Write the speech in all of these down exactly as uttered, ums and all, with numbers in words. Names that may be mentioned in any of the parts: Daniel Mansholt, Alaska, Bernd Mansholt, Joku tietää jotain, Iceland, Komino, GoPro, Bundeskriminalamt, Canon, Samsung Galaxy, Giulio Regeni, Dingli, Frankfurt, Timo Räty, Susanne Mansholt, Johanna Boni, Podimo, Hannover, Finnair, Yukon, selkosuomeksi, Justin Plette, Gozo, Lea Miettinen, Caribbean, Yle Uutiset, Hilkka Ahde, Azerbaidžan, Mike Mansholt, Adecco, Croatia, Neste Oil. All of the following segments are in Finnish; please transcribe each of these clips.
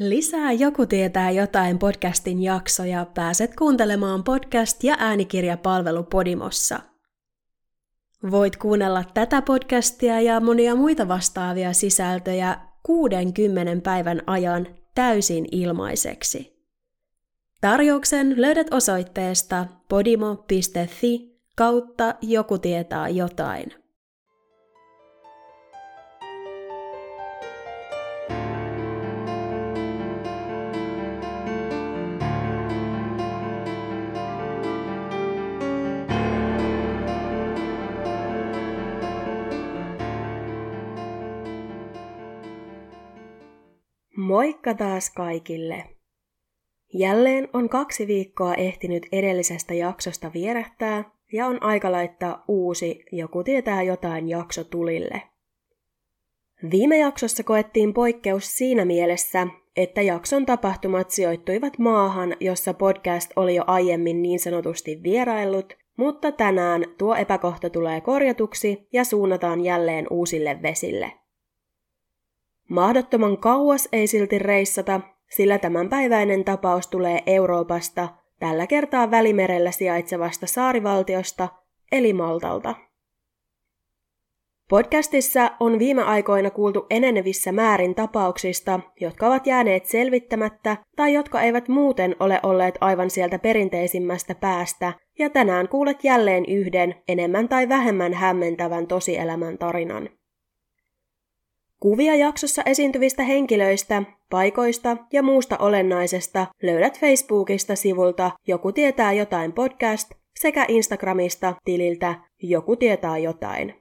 Lisää Joku tietää jotain podcastin jaksoja pääset kuuntelemaan podcast- ja äänikirjapalvelu Podimossa. Voit kuunnella tätä podcastia ja monia muita vastaavia sisältöjä kuudenkymmenen päivän ajan täysin ilmaiseksi. Tarjouksen löydät osoitteesta podimo piste fi kautta Joku tietää jotain. Moikka taas kaikille! Jälleen on kaksi viikkoa ehtinyt edellisestä jaksosta vierähtää ja on aika laittaa uusi Joku tietää jotain jakso tulille. Viime jaksossa koettiin poikkeus siinä mielessä, että jakson tapahtumat sijoittuivat maahan, jossa podcast oli jo aiemmin niin sanotusti vieraillut, mutta tänään tuo epäkohta tulee korjatuksi ja suunnataan jälleen uusille vesille. Mahdottoman kauas ei silti reissata, sillä tämänpäiväinen tapaus tulee Euroopasta, tällä kertaa Välimerellä sijaitsevasta saarivaltiosta, eli Maltalta. Podcastissa on viime aikoina kuultu enenevissä määrin tapauksista, jotka ovat jääneet selvittämättä tai jotka eivät muuten ole olleet aivan sieltä perinteisimmästä päästä, ja tänään kuulet jälleen yhden enemmän tai vähemmän hämmentävän tosielämän tarinan. Kuvia jaksossa esiintyvistä henkilöistä, paikoista ja muusta olennaisesta löydät Facebookista sivulta Joku tietää jotain podcast sekä Instagramista tililtä Joku tietää jotain.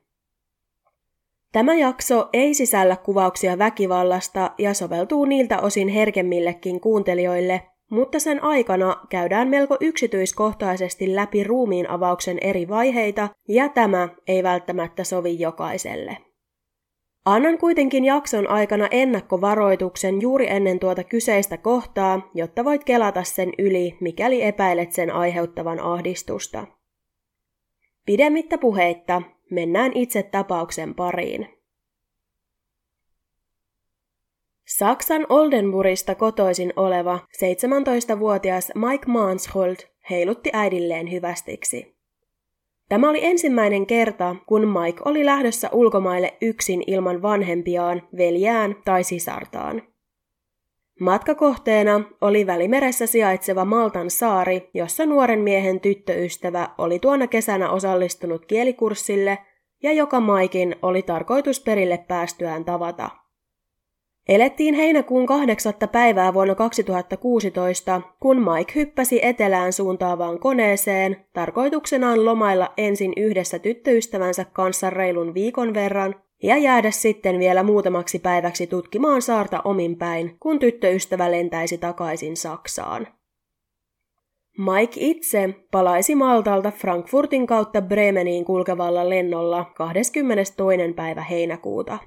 Tämä jakso ei sisällä kuvauksia väkivallasta ja soveltuu niiltä osin herkemmillekin kuuntelijoille, mutta sen aikana käydään melko yksityiskohtaisesti läpi ruumiin avauksen eri vaiheita ja tämä ei välttämättä sovi jokaiselle. Annan kuitenkin jakson aikana ennakkovaroituksen juuri ennen tuota kyseistä kohtaa, jotta voit kelata sen yli, mikäli epäilet sen aiheuttavan ahdistusta. Pidemmittä puheitta, mennään itse tapauksen pariin. Saksan Oldenburgista kotoisin oleva seitsemäntoistavuotias Mike Mansholt heilutti äidilleen hyvästiksi. Tämä oli ensimmäinen kerta, kun Mike oli lähdössä ulkomaille yksin ilman vanhempiaan, veljään tai sisartaan. Matkakohteena oli Välimeressä sijaitseva Maltan saari, jossa nuoren miehen tyttöystävä oli tuona kesänä osallistunut kielikurssille ja joka Maikin oli tarkoitus perille päästyään tavata. Elettiin heinäkuun kahdeksatta päivää vuonna kaksituhattakuusitoista, kun Mike hyppäsi etelään suuntaavaan koneeseen, tarkoituksenaan lomailla ensin yhdessä tyttöystävänsä kanssa reilun viikon verran ja jäädä sitten vielä muutamaksi päiväksi tutkimaan saarta ominpäin, kun tyttöystävä lentäisi takaisin Saksaan. Mike itse palaisi Maltalta Frankfurtin kautta Bremeniin kulkevalla lennolla kahdeskymmenestoinen päivä heinäkuuta.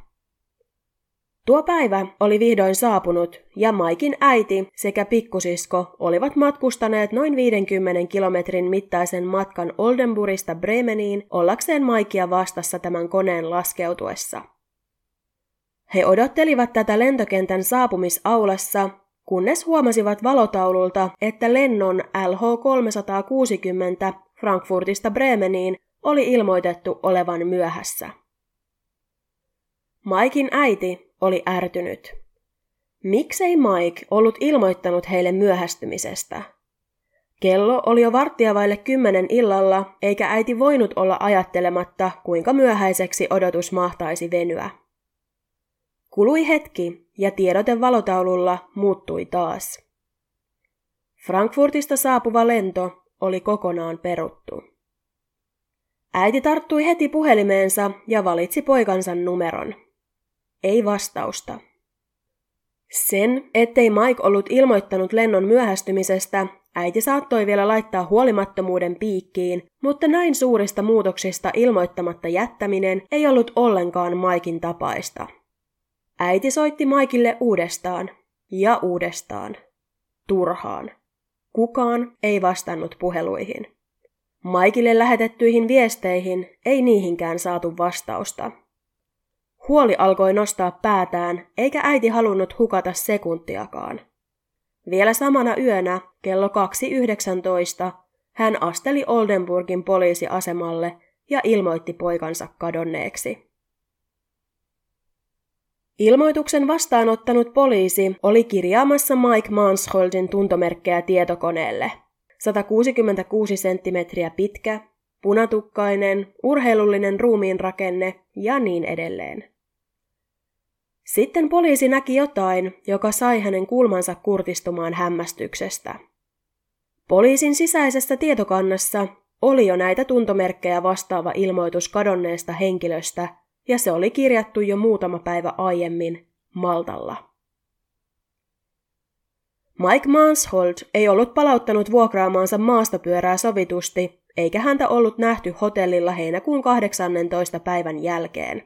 Tuo päivä oli vihdoin saapunut ja Maikin äiti sekä pikkusisko olivat matkustaneet noin viidenkymmenen kilometrin mittaisen matkan Oldenburgista Bremeniin ollakseen Maikia vastassa tämän koneen laskeutuessa. He odottelivat tätä lentokentän saapumisaulassa, kunnes huomasivat valotaululta, että lennon L H kolmesataakuusikymmentä Frankfurtista Bremeniin oli ilmoitettu olevan myöhässä. Maikin äiti oli ärtynyt. Miksei Mike ollut ilmoittanut heille myöhästymisestä? Kello oli jo varttia vaille kymmenen illalla, eikä äiti voinut olla ajattelematta, kuinka myöhäiseksi odotus mahtaisi venyä. Kului hetki, ja tiedote valotaululla muuttui taas. Frankfurtista saapuva lento oli kokonaan peruttu. Äiti tarttui heti puhelimeensa ja valitsi poikansa numeron. Ei vastausta. Sen, ettei Mike ollut ilmoittanut lennon myöhästymisestä, äiti saattoi vielä laittaa huolimattomuuden piikkiin, mutta näin suurista muutoksista ilmoittamatta jättäminen ei ollut ollenkaan Mikein tapaista. Äiti soitti Mikeille uudestaan ja uudestaan. Turhaan. Kukaan ei vastannut puheluihin. Mikeille lähetettyihin viesteihin ei niihinkään saatu vastausta. Huoli alkoi nostaa päätään, eikä äiti halunnut hukata sekuntiakaan. Vielä samana yönä, kello kaksi yhdeksäntoista, hän asteli Oldenburgin poliisiasemalle ja ilmoitti poikansa kadonneeksi. Ilmoituksen vastaanottanut poliisi oli kirjaamassa Mike Manscholtin tuntomerkkejä tietokoneelle. sata kuusikymmentäkuusi senttimetriä pitkä, punatukkainen, urheilullinen ruumiinrakenne ja niin edelleen. Sitten poliisi näki jotain, joka sai hänen kulmansa kurtistumaan hämmästyksestä. Poliisin sisäisessä tietokannassa oli jo näitä tuntomerkkejä vastaava ilmoitus kadonneesta henkilöstä, ja se oli kirjattu jo muutama päivä aiemmin Maltalla. Mike Mansholt ei ollut palauttanut vuokraamaansa maastopyörää sovitusti, eikä häntä ollut nähty hotellilla heinäkuun kahdeksannentoista päivän jälkeen.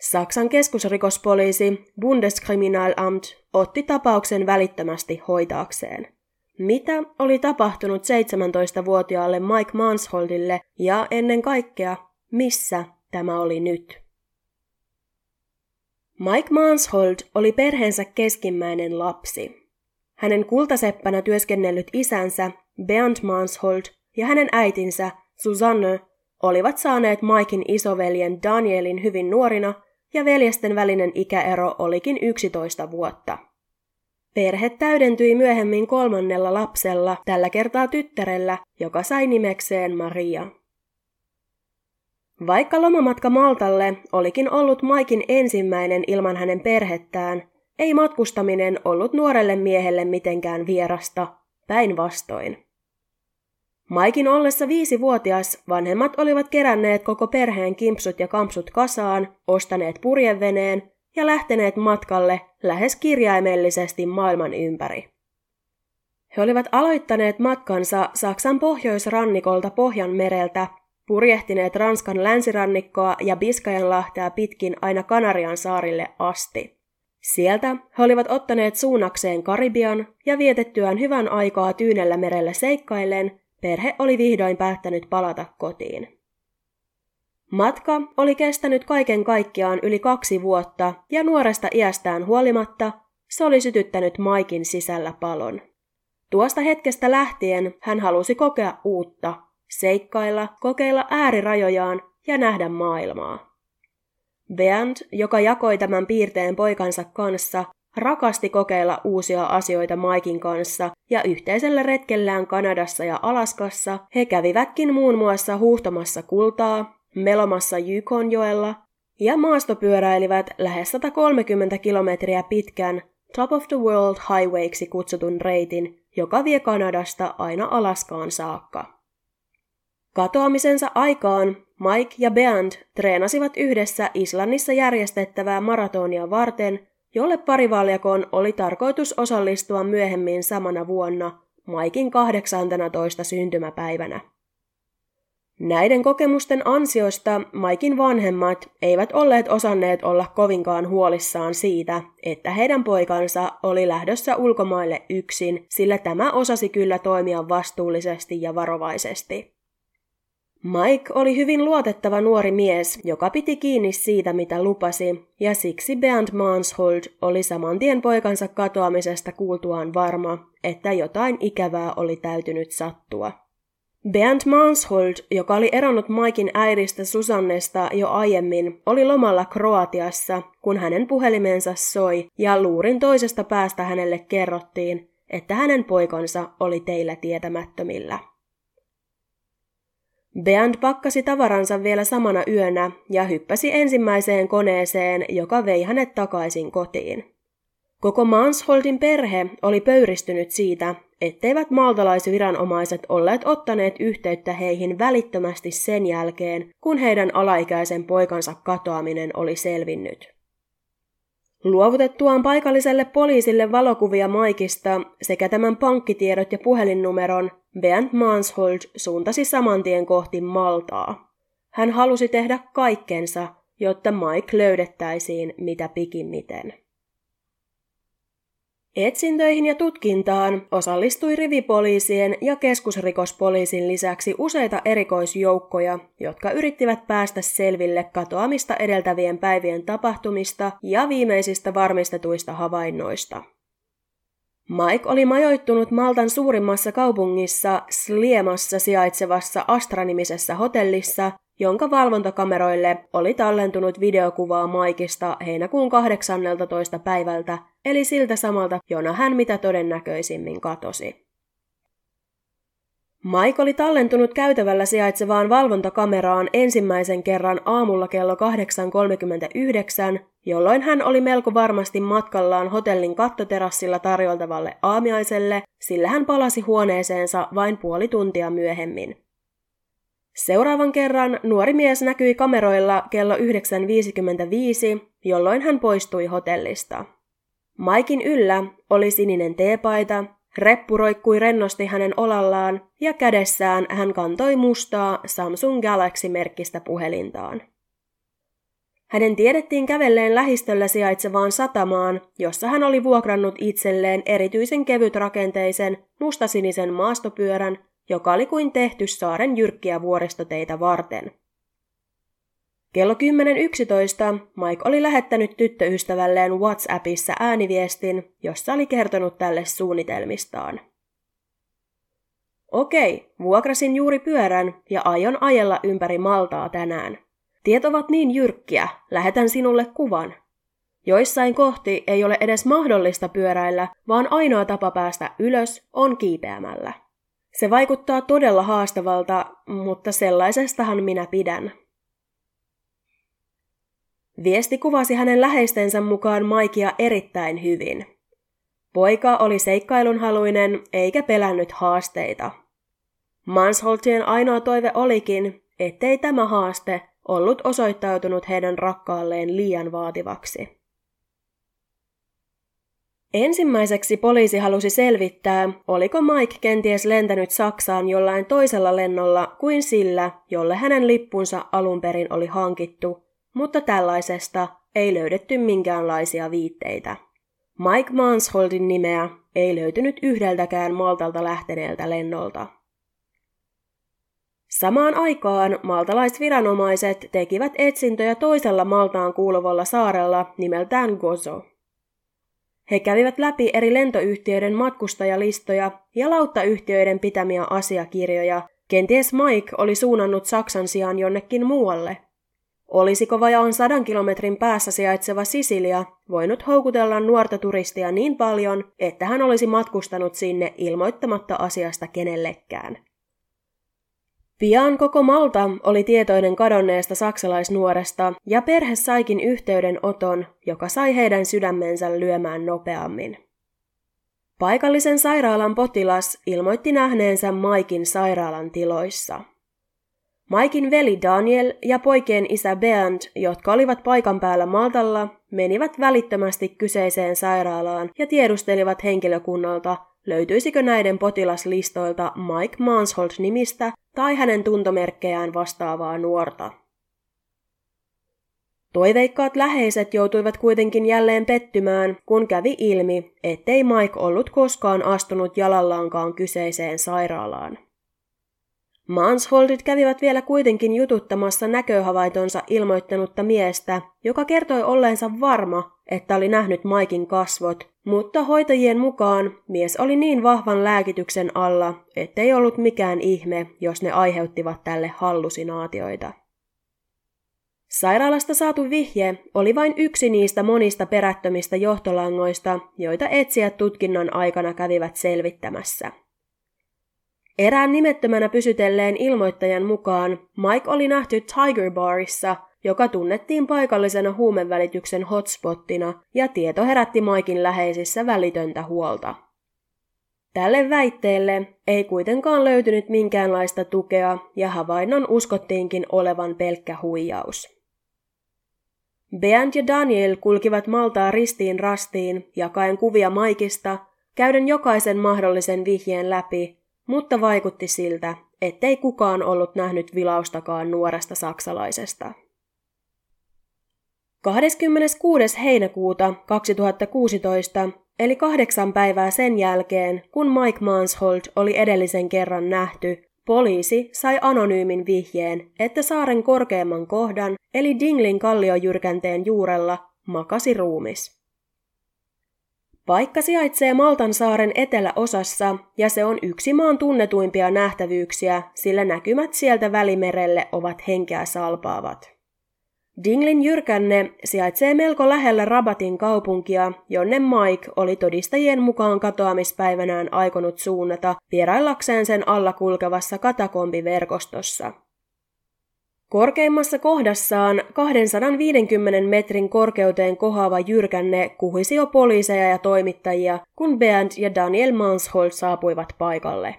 Saksan keskusrikospoliisi Bundeskriminalamt otti tapauksen välittömästi hoitaakseen. Mitä oli tapahtunut seitsemäntoistavuotiaalle Mike Mansholtille ja ennen kaikkea, missä tämä oli nyt? Mike Mansholt oli perheensä keskimmäinen lapsi. Hänen kultaseppänä työskennellyt isänsä Bernd Mansholt ja hänen äitinsä Susanne olivat saaneet Mikein isoveljen Danielin hyvin nuorina ja veljesten välinen ikäero olikin yksitoista vuotta. Perhe täydentyi myöhemmin kolmannella lapsella, tällä kertaa tyttärellä, joka sai nimekseen Maria. Vaikka lomamatka Maltalle olikin ollut Mikein ensimmäinen ilman hänen perhettään, ei matkustaminen ollut nuorelle miehelle mitenkään vierasta, päinvastoin. Mikein ollessa viisivuotias vanhemmat olivat keränneet koko perheen kimpsut ja kampsut kasaan, ostaneet purjeveneen ja lähteneet matkalle lähes kirjaimellisesti maailman ympäri. He olivat aloittaneet matkansa Saksan pohjoisrannikolta Pohjanmereltä, purjehtineet Ranskan länsirannikkoa ja Biskajanlahtea pitkin aina Kanarian saarille asti. Sieltä he olivat ottaneet suunnakseen Karibian ja vietettyään hyvän aikaa Tyynellä merellä seikkaillen, perhe oli vihdoin päättänyt palata kotiin. Matka oli kestänyt kaiken kaikkiaan yli kaksi vuotta ja nuoresta iästään huolimatta se oli sytyttänyt Mikein sisällä palon. Tuosta hetkestä lähtien hän halusi kokea uutta, seikkailla, kokeilla äärirajojaan ja nähdä maailmaa. Bernd, joka jakoi tämän piirteen poikansa kanssa, rakasti kokeilla uusia asioita Mikein kanssa ja yhteisellä retkellään Kanadassa ja Alaskassa he kävivätkin muun muassa huuhtomassa kultaa, melomassa Yukonjoella ja maastopyöräilivät lähes sata kolmekymmentä kilometriä pitkän Top of the World Highwayksi kutsutun reitin, joka vie Kanadasta aina Alaskaan saakka. Katoamisensa aikaan Mike ja Bernd treenasivat yhdessä Islannissa järjestettävää maratonia varten, jolle parivaljakoon oli tarkoitus osallistua myöhemmin samana vuonna Mikein kahdeksannentoista syntymäpäivänä. Näiden kokemusten ansiosta Mikein vanhemmat eivät olleet osanneet olla kovinkaan huolissaan siitä, että heidän poikansa oli lähdössä ulkomaille yksin, sillä tämä osasi kyllä toimia vastuullisesti ja varovaisesti. Mike oli hyvin luotettava nuori mies, joka piti kiinni siitä, mitä lupasi, ja siksi Bernd Mansholt oli saman tien poikansa katoamisesta kuultuaan varma, että jotain ikävää oli täytynyt sattua. Bernd Mansholt, joka oli eronnut Mikein äidistä Susannesta jo aiemmin, oli lomalla Kroatiassa, kun hänen puhelimensa soi, ja luurin toisesta päästä hänelle kerrottiin, että hänen poikansa oli teillä tietämättömillä. Bernd pakkasi tavaransa vielä samana yönä ja hyppäsi ensimmäiseen koneeseen, joka vei hänet takaisin kotiin. Koko Mansholtin perhe oli pöyristynyt siitä, etteivät maltalaisviranomaiset olleet ottaneet yhteyttä heihin välittömästi sen jälkeen, kun heidän alaikäisen poikansa katoaminen oli selvinnyt. Luovutettuaan paikalliselle poliisille valokuvia Mikeista sekä tämän pankkitiedot ja puhelinnumeron, Bernd Mansholt suuntasi saman tien kohti Maltaa. Hän halusi tehdä kaikkensa, jotta Mike löydettäisiin mitä pikimmiten. Etsintöihin ja tutkintaan osallistui rivipoliisien ja keskusrikospoliisin lisäksi useita erikoisjoukkoja, jotka yrittivät päästä selville katoamista edeltävien päivien tapahtumista ja viimeisistä varmistetuista havainnoista. Mike oli majoittunut Maltan suurimmassa kaupungissa Sliemassa sijaitsevassa Astra-nimisessä hotellissa, jonka valvontakameroille oli tallentunut videokuvaa Mikeista heinäkuun kahdeksanneltatoista päivältä, eli siltä samalta, jona hän mitä todennäköisimmin katosi. Mike oli tallentunut käytävällä sijaitsevaan valvontakameraan ensimmäisen kerran aamulla kello kahdeksan kolmekymmentäyhdeksän, jolloin hän oli melko varmasti matkallaan hotellin kattoterassilla tarjoltavalle aamiaiselle, sillä hän palasi huoneeseensa vain puoli tuntia myöhemmin. Seuraavan kerran nuori mies näkyi kameroilla kello yhdeksän viisikymmentäviisi, jolloin hän poistui hotellista. Maikin yllä oli sininen teepaita, reppu roikkui rennosti hänen olallaan ja kädessään hän kantoi mustaa Samsung Galaxy-merkkistä puhelintaan. Hänen tiedettiin kävelleen lähistöllä sijaitsevaan satamaan, jossa hän oli vuokrannut itselleen erityisen kevytrakenteisen mustasinisen maastopyörän, joka oli kuin tehty saaren jyrkkiä vuoristoteitä varten. Kello kymmenen yksitoista Mike oli lähettänyt tyttöystävälleen WhatsAppissa ääniviestin, jossa oli kertonut tälle suunnitelmistaan. Okei, vuokrasin juuri pyörän ja aion ajella ympäri Maltaa tänään. Tiet ovat niin jyrkkiä, lähetän sinulle kuvan. Joissain kohti ei ole edes mahdollista pyöräillä, vaan ainoa tapa päästä ylös on kiipeämällä. Se vaikuttaa todella haastavalta, mutta sellaisestahan minä pidän. Viesti kuvasi hänen läheistensä mukaan Mikea erittäin hyvin. Poika oli seikkailunhaluinen eikä pelännyt haasteita. Mansholtien ainoa toive olikin, ettei tämä haaste ollut osoittautunut heidän rakkaalleen liian vaativaksi. Ensimmäiseksi poliisi halusi selvittää, oliko Mike kenties lentänyt Saksaan jollain toisella lennolla kuin sillä, jolle hänen lippunsa alun perin oli hankittu, mutta tällaisesta ei löydetty minkäänlaisia viitteitä. Mike Mansholtin nimeä ei löytynyt yhdeltäkään Maltalta lähteneeltä lennolta. Samaan aikaan maltalaisviranomaiset tekivät etsintöjä toisella Maltaan kuuluvalla saarella nimeltään Gozo. He kävivät läpi eri lentoyhtiöiden matkustajalistoja ja lauttayhtiöiden pitämiä asiakirjoja. Kenties Mike oli suunnannut Saksan sijaan jonnekin muualle. Olisiko vajaan sadan kilometrin päässä sijaitseva Sisilia voinut houkutella nuorta turistia niin paljon, että hän olisi matkustanut sinne ilmoittamatta asiasta kenellekään? Pian koko Malta oli tietoinen kadonneesta saksalaisnuoresta ja perhe saikin yhteydenoton, joka sai heidän sydämensä lyömään nopeammin. Paikallisen sairaalan potilas ilmoitti nähneensä Maikin sairaalan tiloissa. Maikin veli Daniel ja poikien isä Bernd, jotka olivat paikan päällä Maltalla, menivät välittömästi kyseiseen sairaalaan ja tiedustelivat henkilökunnalta, löytyisikö näiden potilaslistoilta Mike Mansholt-nimistä tai hänen tuntomerkkejään vastaavaa nuorta. Toiveikkaat läheiset joutuivat kuitenkin jälleen pettymään, kun kävi ilmi, ettei Mike ollut koskaan astunut jalallaankaan kyseiseen sairaalaan. Mansholtit kävivät vielä kuitenkin jututtamassa näköhavaitonsa ilmoittanutta miestä, joka kertoi olleensa varma, että oli nähnyt Maikin kasvot, mutta hoitajien mukaan mies oli niin vahvan lääkityksen alla, ettei ollut mikään ihme, jos ne aiheuttivat tälle hallusinaatioita. Sairaalasta saatu vihje oli vain yksi niistä monista perättömistä johtolangoista, joita etsijät tutkinnan aikana kävivät selvittämässä. Erään nimettömänä pysytelleen ilmoittajan mukaan Mike oli nähty Tiger Barissa, joka tunnettiin paikallisena huumevälityksen hotspottina, ja tieto herätti Maikin läheisissä välitöntä huolta. Tälle väitteelle ei kuitenkaan löytynyt minkäänlaista tukea, ja havainnon uskottiinkin olevan pelkkä huijaus. Bernd ja Daniel kulkivat Maltaa ristiin rastiin, jakaen kuvia Mikeista, käyden jokaisen mahdollisen vihjeen läpi, mutta vaikutti siltä, ettei kukaan ollut nähnyt vilaustakaan nuoresta saksalaisesta. kahdeskymmeneskuudes heinäkuuta kaksituhattakuusitoista Eli kahdeksan päivää sen jälkeen, kun Mike Mansholt oli edellisen kerran nähty, poliisi sai anonyymin vihjeen, että saaren korkeimman kohdan, eli Dinglin kalliojyrkänteen juurella, makasi ruumis. Paikka sijaitsee Maltan saaren eteläosassa ja se on yksi maan tunnetuimpia nähtävyyksiä, sillä näkymät sieltä Välimerelle ovat henkeä salpaavat. Dinglin jyrkänne sijaitsee melko lähellä Rabatin kaupunkia, jonne Mike oli todistajien mukaan katoamispäivänään aikonut suunnata vieraillakseen sen alla kulkevassa katakombiverkostossa. Korkeimmassa kohdassaan kaksisataaviisikymmentä metrin korkeuteen kohaava jyrkänne kuhisi jo poliiseja ja toimittajia, kun Bernd ja Daniel Mansholt saapuivat paikalle.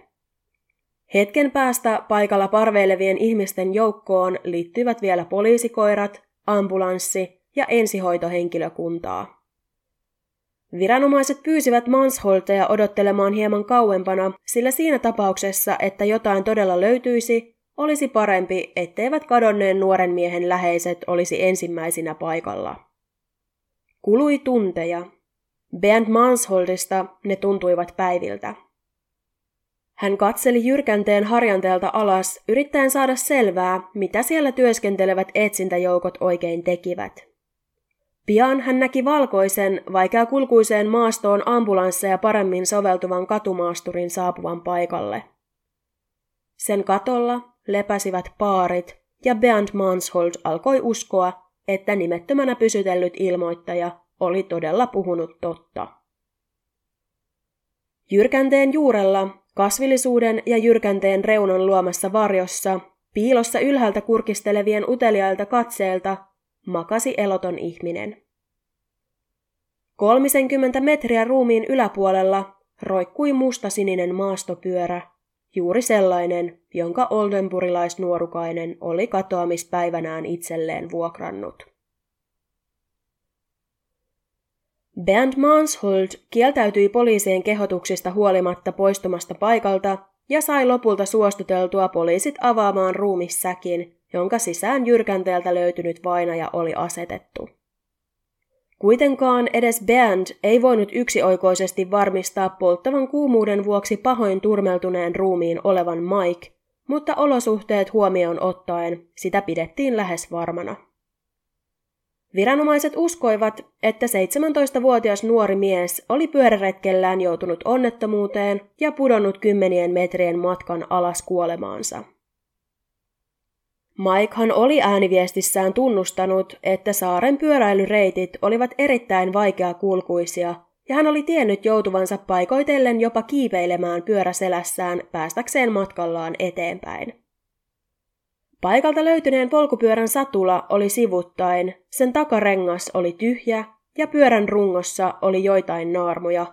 Hetken päästä paikalla parveilevien ihmisten joukkoon liittyivät vielä poliisikoirat, ambulanssi ja ensihoitohenkilökuntaa. Viranomaiset pyysivät Mansholtia odottelemaan hieman kauempana, sillä siinä tapauksessa, että jotain todella löytyisi, olisi parempi, etteivät kadonneen nuoren miehen läheiset olisi ensimmäisinä paikalla. Kului tunteja. Bernd Mansholtista ne tuntuivat päiviltä. Hän katseli jyrkänteen harjanteelta alas, yrittäen saada selvää, mitä siellä työskentelevät etsintäjoukot oikein tekivät. Pian hän näki valkoisen, vaikeakulkuiseen maastoon ambulansseja paremmin soveltuvan katumaasturin saapuvan paikalle. Sen katolla lepäsivät paarit, ja Bernd Mansholt alkoi uskoa, että nimettömänä pysytellyt ilmoittaja oli todella puhunut totta. Jyrkänteen juurella, kasvillisuuden ja jyrkänteen reunan luomassa varjossa, piilossa ylhäältä kurkistelevien uteliailta katseelta, makasi eloton ihminen. kolmekymmentä metriä ruumiin yläpuolella roikkui mustasininen maastopyörä, juuri sellainen, jonka oldenburgilaisnuorukainen oli katoamispäivänään itselleen vuokrannut. Bernd Mansholt kieltäytyi poliisien kehotuksista huolimatta poistumasta paikalta ja sai lopulta suostuteltua poliisit avaamaan ruumissäkin, jonka sisään jyrkänteeltä löytynyt vainaja oli asetettu. Kuitenkaan edes Bernd ei voinut yksioikoisesti varmistaa polttavan kuumuuden vuoksi pahoin turmeltuneen ruumiin olevan Mike, mutta olosuhteet huomioon ottaen sitä pidettiin lähes varmana. Viranomaiset uskoivat, että seitsemäntoistavuotias nuori mies oli pyöräretkellään joutunut onnettomuuteen ja pudonnut kymmenien metrien matkan alas kuolemaansa. Mikehan oli ääniviestissään tunnustanut, että saaren pyöräilyreitit olivat erittäin vaikeakulkuisia ja hän oli tiennyt joutuvansa paikoitellen jopa kiipeilemään pyöräselässään päästäkseen matkallaan eteenpäin. Paikalta löytyneen polkupyörän satula oli sivuttain, sen takarengas oli tyhjä ja pyörän rungossa oli joitain naarmuja,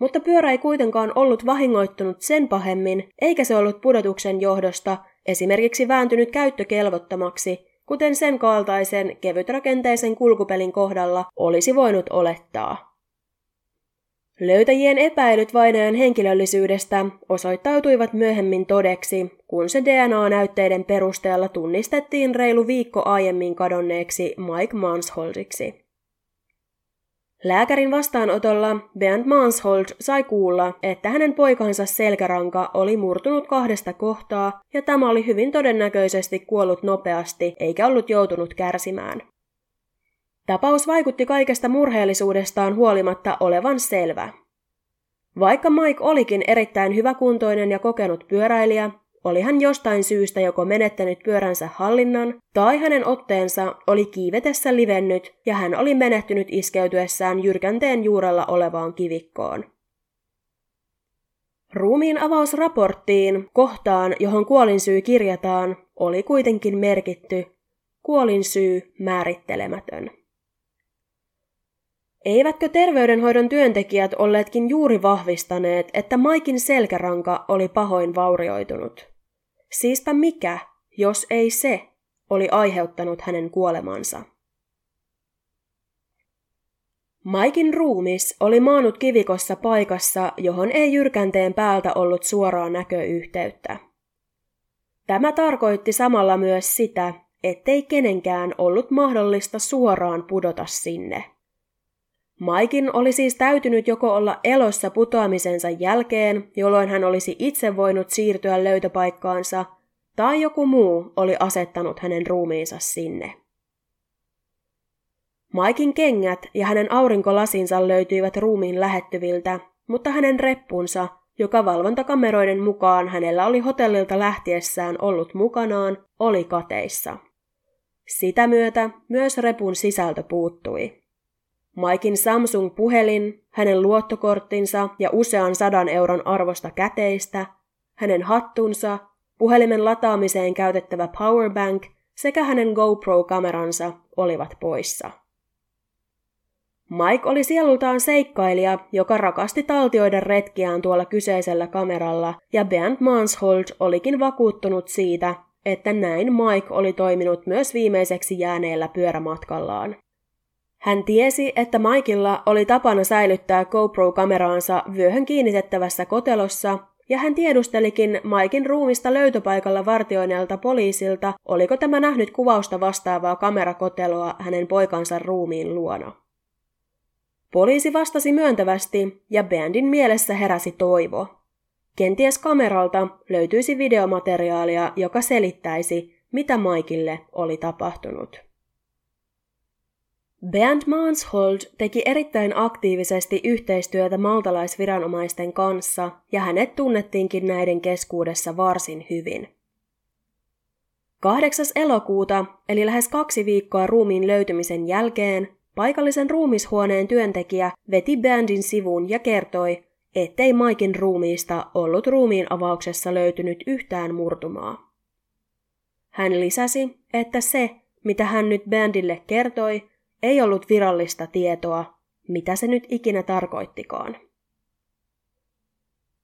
mutta pyörä ei kuitenkaan ollut vahingoittunut sen pahemmin, eikä se ollut pudotuksen johdosta esimerkiksi vääntynyt käyttökelvottomaksi, kuten sen kaltaisen kevytrakenteisen kulkupelin kohdalla olisi voinut olettaa. Löytäjien epäilyt vainajan henkilöllisyydestä osoittautuivat myöhemmin todeksi, kun se D N A-näytteiden perusteella tunnistettiin reilu viikko aiemmin kadonneeksi Mike Mansholtiksi. Lääkärin vastaanotolla Bernd Mansholt sai kuulla, että hänen poikansa selkäranka oli murtunut kahdesta kohtaa ja tämä oli hyvin todennäköisesti kuollut nopeasti eikä ollut joutunut kärsimään. Tapaus vaikutti kaikesta murheellisuudestaan huolimatta olevan selvä. Vaikka Mike olikin erittäin hyväkuntoinen ja kokenut pyöräilijä, oli hän jostain syystä joko menettänyt pyöränsä hallinnan tai hänen otteensa oli kiivetessä livennyt ja hän oli menehtynyt iskeytyessään jyrkänteen juurella olevaan kivikkoon. Ruumiin avausraporttiin, kohtaan johon kuolinsyy kirjataan, oli kuitenkin merkitty kuolinsyy määrittelemätön. Eivätkö terveydenhoidon työntekijät olleetkin juuri vahvistaneet, että Maikin selkäranka oli pahoin vaurioitunut? Siispä mikä, jos ei se, oli aiheuttanut hänen kuolemansa. Maikin ruumis oli maannut kivikossa paikassa, johon ei jyrkänteen päältä ollut suoraa näköyhteyttä. Tämä tarkoitti samalla myös sitä, ettei kenenkään ollut mahdollista suoraan pudota sinne. Maikin oli siis täytynyt joko olla elossa putoamisensa jälkeen, jolloin hän olisi itse voinut siirtyä löytöpaikkaansa, tai joku muu oli asettanut hänen ruumiinsa sinne. Maikin kengät ja hänen aurinkolasinsa löytyivät ruumiin lähettyviltä, mutta hänen reppunsa, joka valvontakameroiden mukaan hänellä oli hotellilta lähtiessään ollut mukanaan, oli kateissa. Sitä myötä myös repun sisältö puuttui. Maikin Samsung-puhelin, hänen luottokorttinsa ja usean sadan euron arvosta käteistä, hänen hattunsa, puhelimen lataamiseen käytettävä powerbank sekä hänen GoPro-kameransa olivat poissa. Mike oli sielultaan seikkailija, joka rakasti taltioida retkiään tuolla kyseisellä kameralla, ja Bernd Mansholt olikin vakuuttunut siitä, että näin Mike oli toiminut myös viimeiseksi jääneellä pyörämatkallaan. Hän tiesi, että Mikella oli tapana säilyttää GoPro-kameraansa vyöhön kiinnitettävässä kotelossa, ja hän tiedustelikin Miken ruumista löytöpaikalla vartioineelta poliisilta, oliko tämä nähnyt kuvausta vastaavaa kamerakoteloa hänen poikansa ruumiin luona. Poliisi vastasi myöntävästi, ja Berndin mielessä heräsi toivo. Kenties kameralta löytyisi videomateriaalia, joka selittäisi, mitä Mikelle oli tapahtunut. Bernd Mansholt teki erittäin aktiivisesti yhteistyötä maltalaisviranomaisten kanssa, ja hänet tunnettiinkin näiden keskuudessa varsin hyvin. kahdeksas elokuuta, eli lähes kaksi viikkoa ruumiin löytymisen jälkeen, paikallisen ruumishuoneen työntekijä veti Berndin sivuun ja kertoi, ettei Miken ruumiista ollut ruumiin avauksessa löytynyt yhtään murtumaa. Hän lisäsi, että se, mitä hän nyt Berndille kertoi, ei ollut virallista tietoa, mitä se nyt ikinä tarkoittikaan.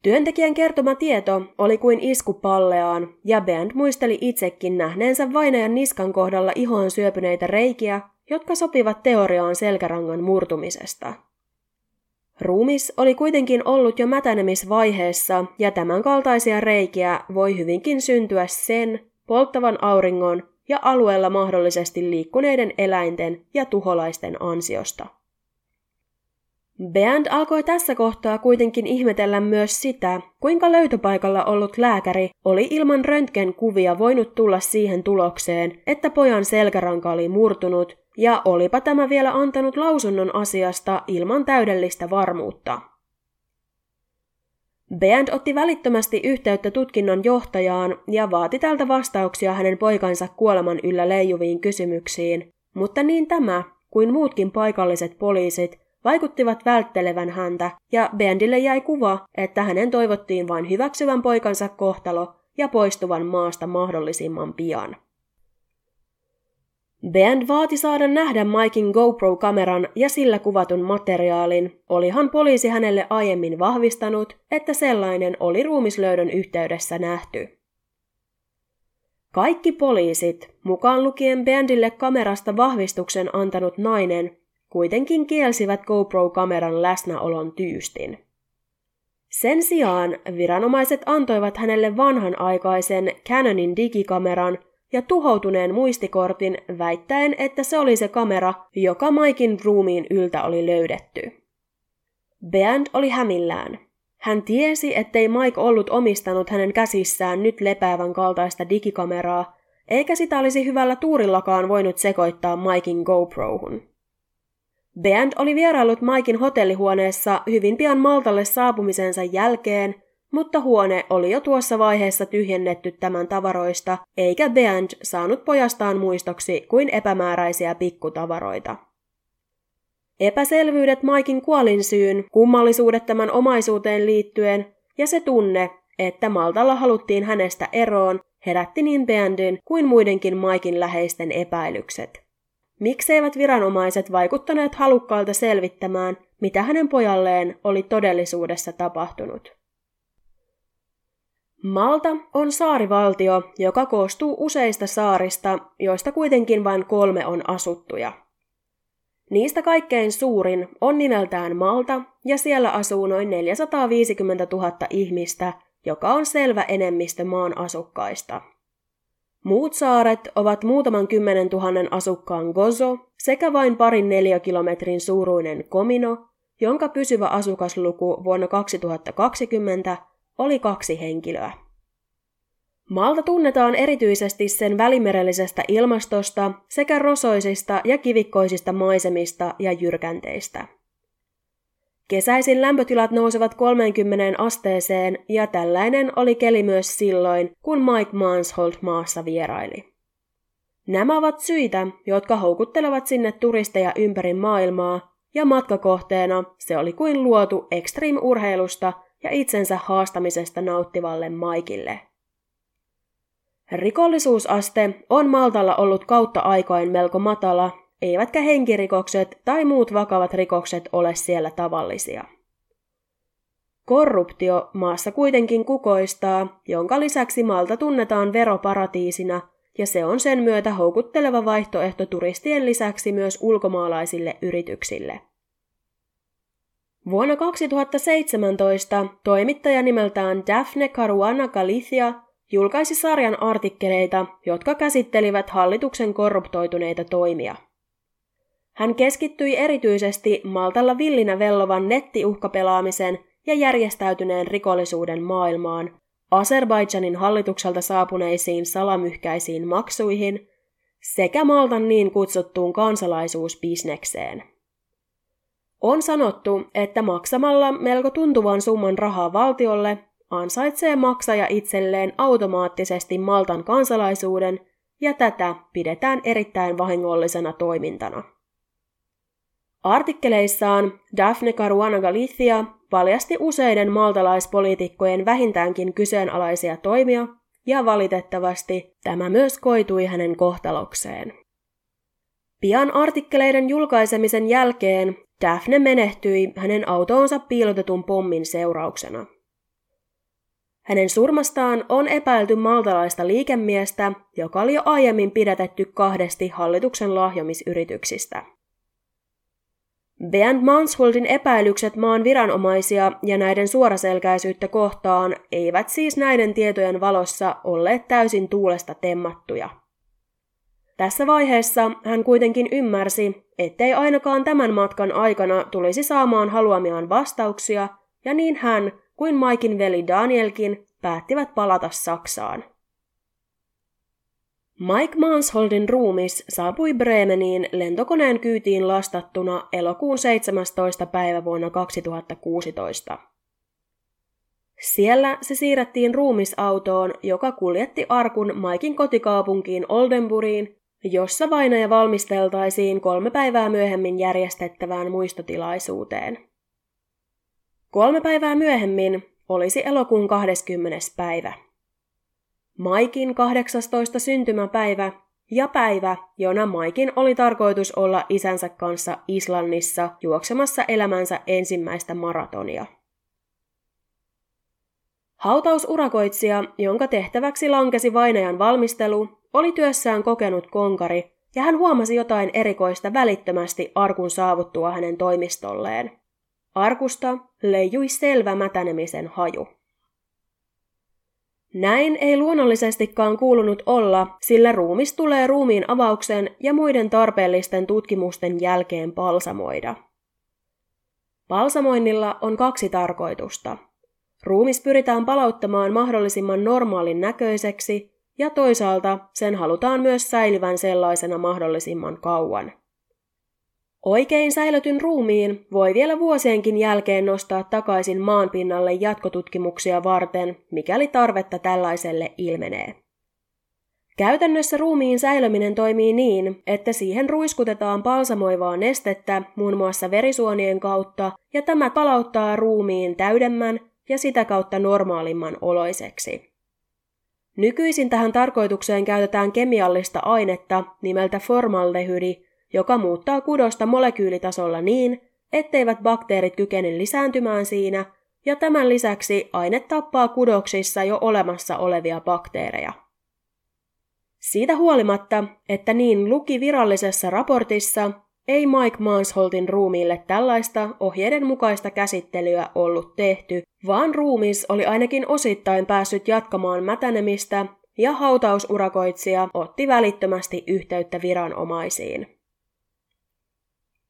Työntekijän kertoma tieto oli kuin isku palleaan, ja Bernd muisteli itsekin nähneensä vainajan niskan kohdalla ihoon syöpyneitä reikiä, jotka sopivat teoriaan selkärangan murtumisesta. Ruumis oli kuitenkin ollut jo mätänemisvaiheessa, ja tämän kaltaisia reikiä voi hyvinkin syntyä sen, polttavan auringon ja alueella mahdollisesti liikkuneiden eläinten ja tuholaisten ansiosta. Bernd alkoi tässä kohtaa kuitenkin ihmetellä myös sitä, kuinka löytöpaikalla ollut lääkäri oli ilman röntgenkuvia voinut tulla siihen tulokseen, että pojan selkäranka oli murtunut, ja olipa tämä vielä antanut lausunnon asiasta ilman täydellistä varmuutta. Bernd otti välittömästi yhteyttä tutkinnon johtajaan ja vaati tältä vastauksia hänen poikansa kuoleman yllä leijuviin kysymyksiin, mutta niin tämä kuin muutkin paikalliset poliisit vaikuttivat välttelevän häntä, ja Berndille jäi kuva, että hänen toivottiin vain hyväksyvän poikansa kohtalo ja poistuvan maasta mahdollisimman pian. Bernd vaati saada nähdä Miken GoPro-kameran ja sillä kuvatun materiaalin, olihan poliisi hänelle aiemmin vahvistanut, että sellainen oli ruumislöydön yhteydessä nähty. Kaikki poliisit, mukaan lukien Berndille kamerasta vahvistuksen antanut nainen, kuitenkin kielsivät GoPro-kameran läsnäolon tyystin. Sen sijaan viranomaiset antoivat hänelle vanhanaikaisen Canonin digikameran ja tuhoutuneen muistikortin väittäen, että se oli se kamera, joka Miken ruumiin yltä oli löydetty. Bernd oli hämillään. Hän tiesi, ettei Mike ollut omistanut hänen käsissään nyt lepäävän kaltaista digikameraa, eikä sitä olisi hyvällä tuurillakaan voinut sekoittaa Miken GoProhun. Bernd oli vieraillut Miken hotellihuoneessa hyvin pian Maltalle saapumisensa jälkeen, mutta huone oli jo tuossa vaiheessa tyhjennetty tämän tavaroista, eikä Bernd saanut pojastaan muistoksi kuin epämääräisiä pikkutavaroita. Epäselvyydet Miken kuolinsyyn, kummallisuudet tämän omaisuuteen liittyen ja se tunne, että Maltalla haluttiin hänestä eroon, herätti niin Berndin kuin muidenkin Miken läheisten epäilykset. Mikseivät viranomaiset vaikuttaneet halukkailta selvittämään, mitä hänen pojalleen oli todellisuudessa tapahtunut? Malta on saarivaltio, joka koostuu useista saarista, joista kuitenkin vain kolme on asuttuja. Niistä kaikkein suurin on nimeltään Malta, ja siellä asuu noin neljäsataaviisikymmentätuhatta ihmistä, joka on selvä enemmistö maan asukkaista. Muut saaret ovat muutaman kymmenen tuhannen asukkaan Gozo sekä vain parin neliökilometrin suuruinen Komino, jonka pysyvä asukasluku vuonna kaksituhattakaksikymmentä oli kaksi henkilöä. Maalta tunnetaan erityisesti sen välimerellisestä ilmastosta sekä rosoisista ja kivikkoisista maisemista ja jyrkänteistä. Kesäisin lämpötilat nousevat kolmeenkymmeneen asteeseen ja tällainen oli keli myös silloin, kun Mike Mansholt maassa vieraili. Nämä ovat syitä, jotka houkuttelevat sinne turisteja ympäri maailmaa ja matkakohteena se oli kuin luotu extreme-urheilusta ja itsensä haastamisesta nauttivalle Mikeille. Rikollisuusaste on Maltalla ollut kautta aikoin melko matala, eivätkä henkirikokset tai muut vakavat rikokset ole siellä tavallisia. Korruptio maassa kuitenkin kukoistaa, jonka lisäksi Malta tunnetaan veroparatiisina, ja se on sen myötä houkutteleva vaihtoehto turistien lisäksi myös ulkomaalaisille yrityksille. Vuonna kaksituhattaseitsemäntoista toimittaja nimeltään Daphne Caruana Galizia julkaisi sarjan artikkeleita, jotka käsittelivät hallituksen korruptoituneita toimia. Hän keskittyi erityisesti Maltalla villinä vellovan nettiuhkapelaamisen ja järjestäytyneen rikollisuuden maailmaan, Azerbaidžanin hallitukselta saapuneisiin salamyhkäisiin maksuihin sekä Maltan niin kutsuttuun kansalaisuusbisnekseen. On sanottu, että maksamalla melko tuntuvan summan rahaa valtiolle ansaitsee maksaja itselleen automaattisesti Maltan kansalaisuuden, ja tätä pidetään erittäin vahingollisena toimintana. Artikkeleissaan Daphne Caruana Galizia paljasti useiden maltalaispoliitikkojen vähintäänkin kyseenalaisia toimia, ja valitettavasti tämä myös koitui hänen kohtalokseen. Pian artikkeleiden julkaisemisen jälkeen Daphne menehtyi hänen autoonsa piilotetun pommin seurauksena. Hänen surmastaan on epäilty maltalaista liikemiestä, joka oli jo aiemmin pidätetty kahdesti hallituksen lahjomisyrityksistä. Bernd Mansholtin epäilykset maan viranomaisia ja näiden suoraselkäisyyttä kohtaan eivät siis näiden tietojen valossa olleet täysin tuulesta temmattuja. Tässä vaiheessa hän kuitenkin ymmärsi, ettei ainakaan tämän matkan aikana tulisi saamaan haluamiaan vastauksia, ja niin hän kuin Maikin veli Danielkin päättivät palata Saksaan. Mike Mansholtin ruumis saapui Bremeniin lentokoneen kyytiin lastattuna elokuun seitsemästoista päivä vuonna kaksituhattakuusitoista. Siellä se siirrettiin ruumisautoon, joka kuljetti arkun Maikin kotikaupunkiin Oldenburgiin, jossa vainaja valmisteltaisiin kolme päivää myöhemmin järjestettävään muistotilaisuuteen. Kolme päivää myöhemmin olisi elokuun kahdeskymmenes päivä. Maikin kahdeksastoista syntymäpäivä ja päivä, jona Maikin oli tarkoitus olla isänsä kanssa Islannissa juoksemassa elämänsä ensimmäistä maratonia. Hautausurakoitsija, jonka tehtäväksi lankesi vainajan valmistelu, oli työssään kokenut konkari ja hän huomasi jotain erikoista välittömästi arkun saavuttua hänen toimistolleen. Arkusta leijui selvä mätänemisen haju. Näin ei luonnollisestikaan kuulunut olla, sillä ruumis tulee ruumiin avauksen ja muiden tarpeellisten tutkimusten jälkeen palsamoida. Palsamoinnilla on kaksi tarkoitusta. Ruumis pyritään palauttamaan mahdollisimman normaalin näköiseksi ja toisaalta sen halutaan myös säilyvän sellaisena mahdollisimman kauan. Oikein säilötyn ruumiin voi vielä vuosienkin jälkeen nostaa takaisin maanpinnalle jatkotutkimuksia varten, mikäli tarvetta tällaiselle ilmenee. Käytännössä ruumiin säilöminen toimii niin, että siihen ruiskutetaan palsamoivaa nestettä muun muassa verisuonien kautta, ja tämä palauttaa ruumiin täydemmän ja sitä kautta normaalimman oloiseksi. Nykyisin tähän tarkoitukseen käytetään kemiallista ainetta nimeltä formaldehydi, joka muuttaa kudosta molekyylitasolla niin, etteivät bakteerit kykene lisääntymään siinä, ja tämän lisäksi aine tappaa kudoksissa jo olemassa olevia bakteereja. Siitä huolimatta, että niin luki virallisessa raportissa, ei Mike Mansholtin ruumiille tällaista ohjeiden mukaista käsittelyä ollut tehty, vaan ruumis oli ainakin osittain päässyt jatkamaan mätänemistä, ja hautausurakoitsija otti välittömästi yhteyttä viranomaisiin.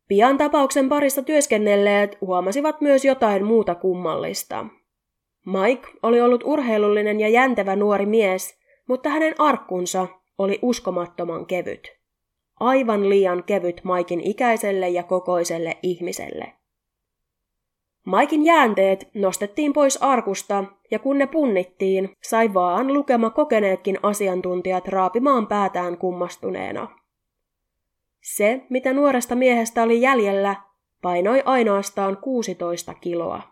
Pian tapauksen parissa työskennelleet huomasivat myös jotain muuta kummallista. Mike oli ollut urheilullinen ja jäntevä nuori mies, mutta hänen arkkunsa oli uskomattoman kevyt. Aivan liian kevyt Maikin ikäiselle ja kokoiselle ihmiselle. Maikin jäänteet nostettiin pois arkusta, ja kun ne punnittiin, sai vaan lukema kokeneetkin asiantuntijat raapimaan päätään kummastuneena. Se, mitä nuoresta miehestä oli jäljellä, painoi ainoastaan kuusitoista kiloa.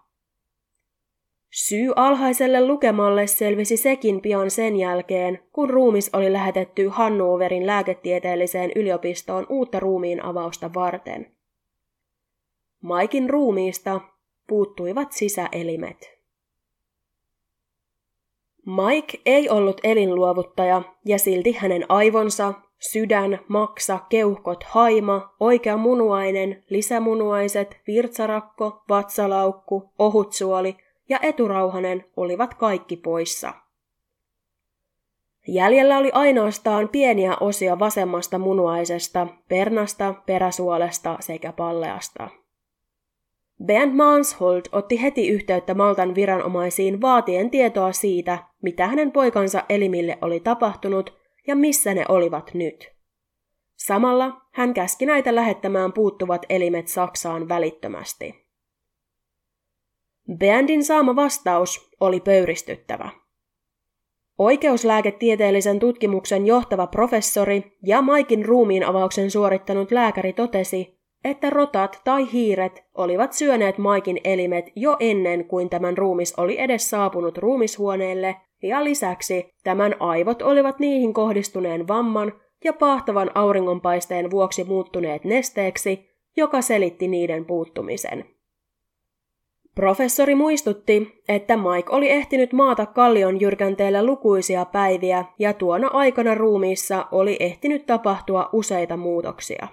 Syy alhaiselle lukemalle selvisi sekin pian sen jälkeen, kun ruumis oli lähetetty Hannoverin lääketieteelliseen yliopistoon uutta ruumiin avausta varten. Maikin ruumiista puuttuivat sisäelimet. Mike ei ollut elinluovuttaja, ja silti hänen aivonsa, sydän, maksa, keuhkot, haima, oikea munuainen, lisämunuaiset, virtsarakko, vatsalaukku, ohutsuoli ja eturauhanen olivat kaikki poissa. Jäljellä oli ainoastaan pieniä osia vasemmasta munuaisesta, pernasta, peräsuolesta sekä palleasta. Bernd Mansholt otti heti yhteyttä Maltan viranomaisiin vaatien tietoa siitä, mitä hänen poikansa elimille oli tapahtunut ja missä ne olivat nyt. Samalla hän käski näitä lähettämään puuttuvat elimet Saksaan välittömästi. Berndin saama vastaus oli pöyristyttävä. Oikeuslääketieteellisen tutkimuksen johtava professori ja Maikin ruumiinavauksen suorittanut lääkäri totesi, että rotat tai hiiret olivat syöneet Maikin elimet jo ennen kuin tämän ruumis oli edes saapunut ruumishuoneelle, ja lisäksi tämän aivot olivat niihin kohdistuneen vamman ja paahtavan auringonpaisteen vuoksi muuttuneet nesteeksi, joka selitti niiden puuttumisen. Professori muistutti, että Mike oli ehtinyt maata kallion jyrkänteellä lukuisia päiviä, ja tuona aikana ruumiissa oli ehtinyt tapahtua useita muutoksia.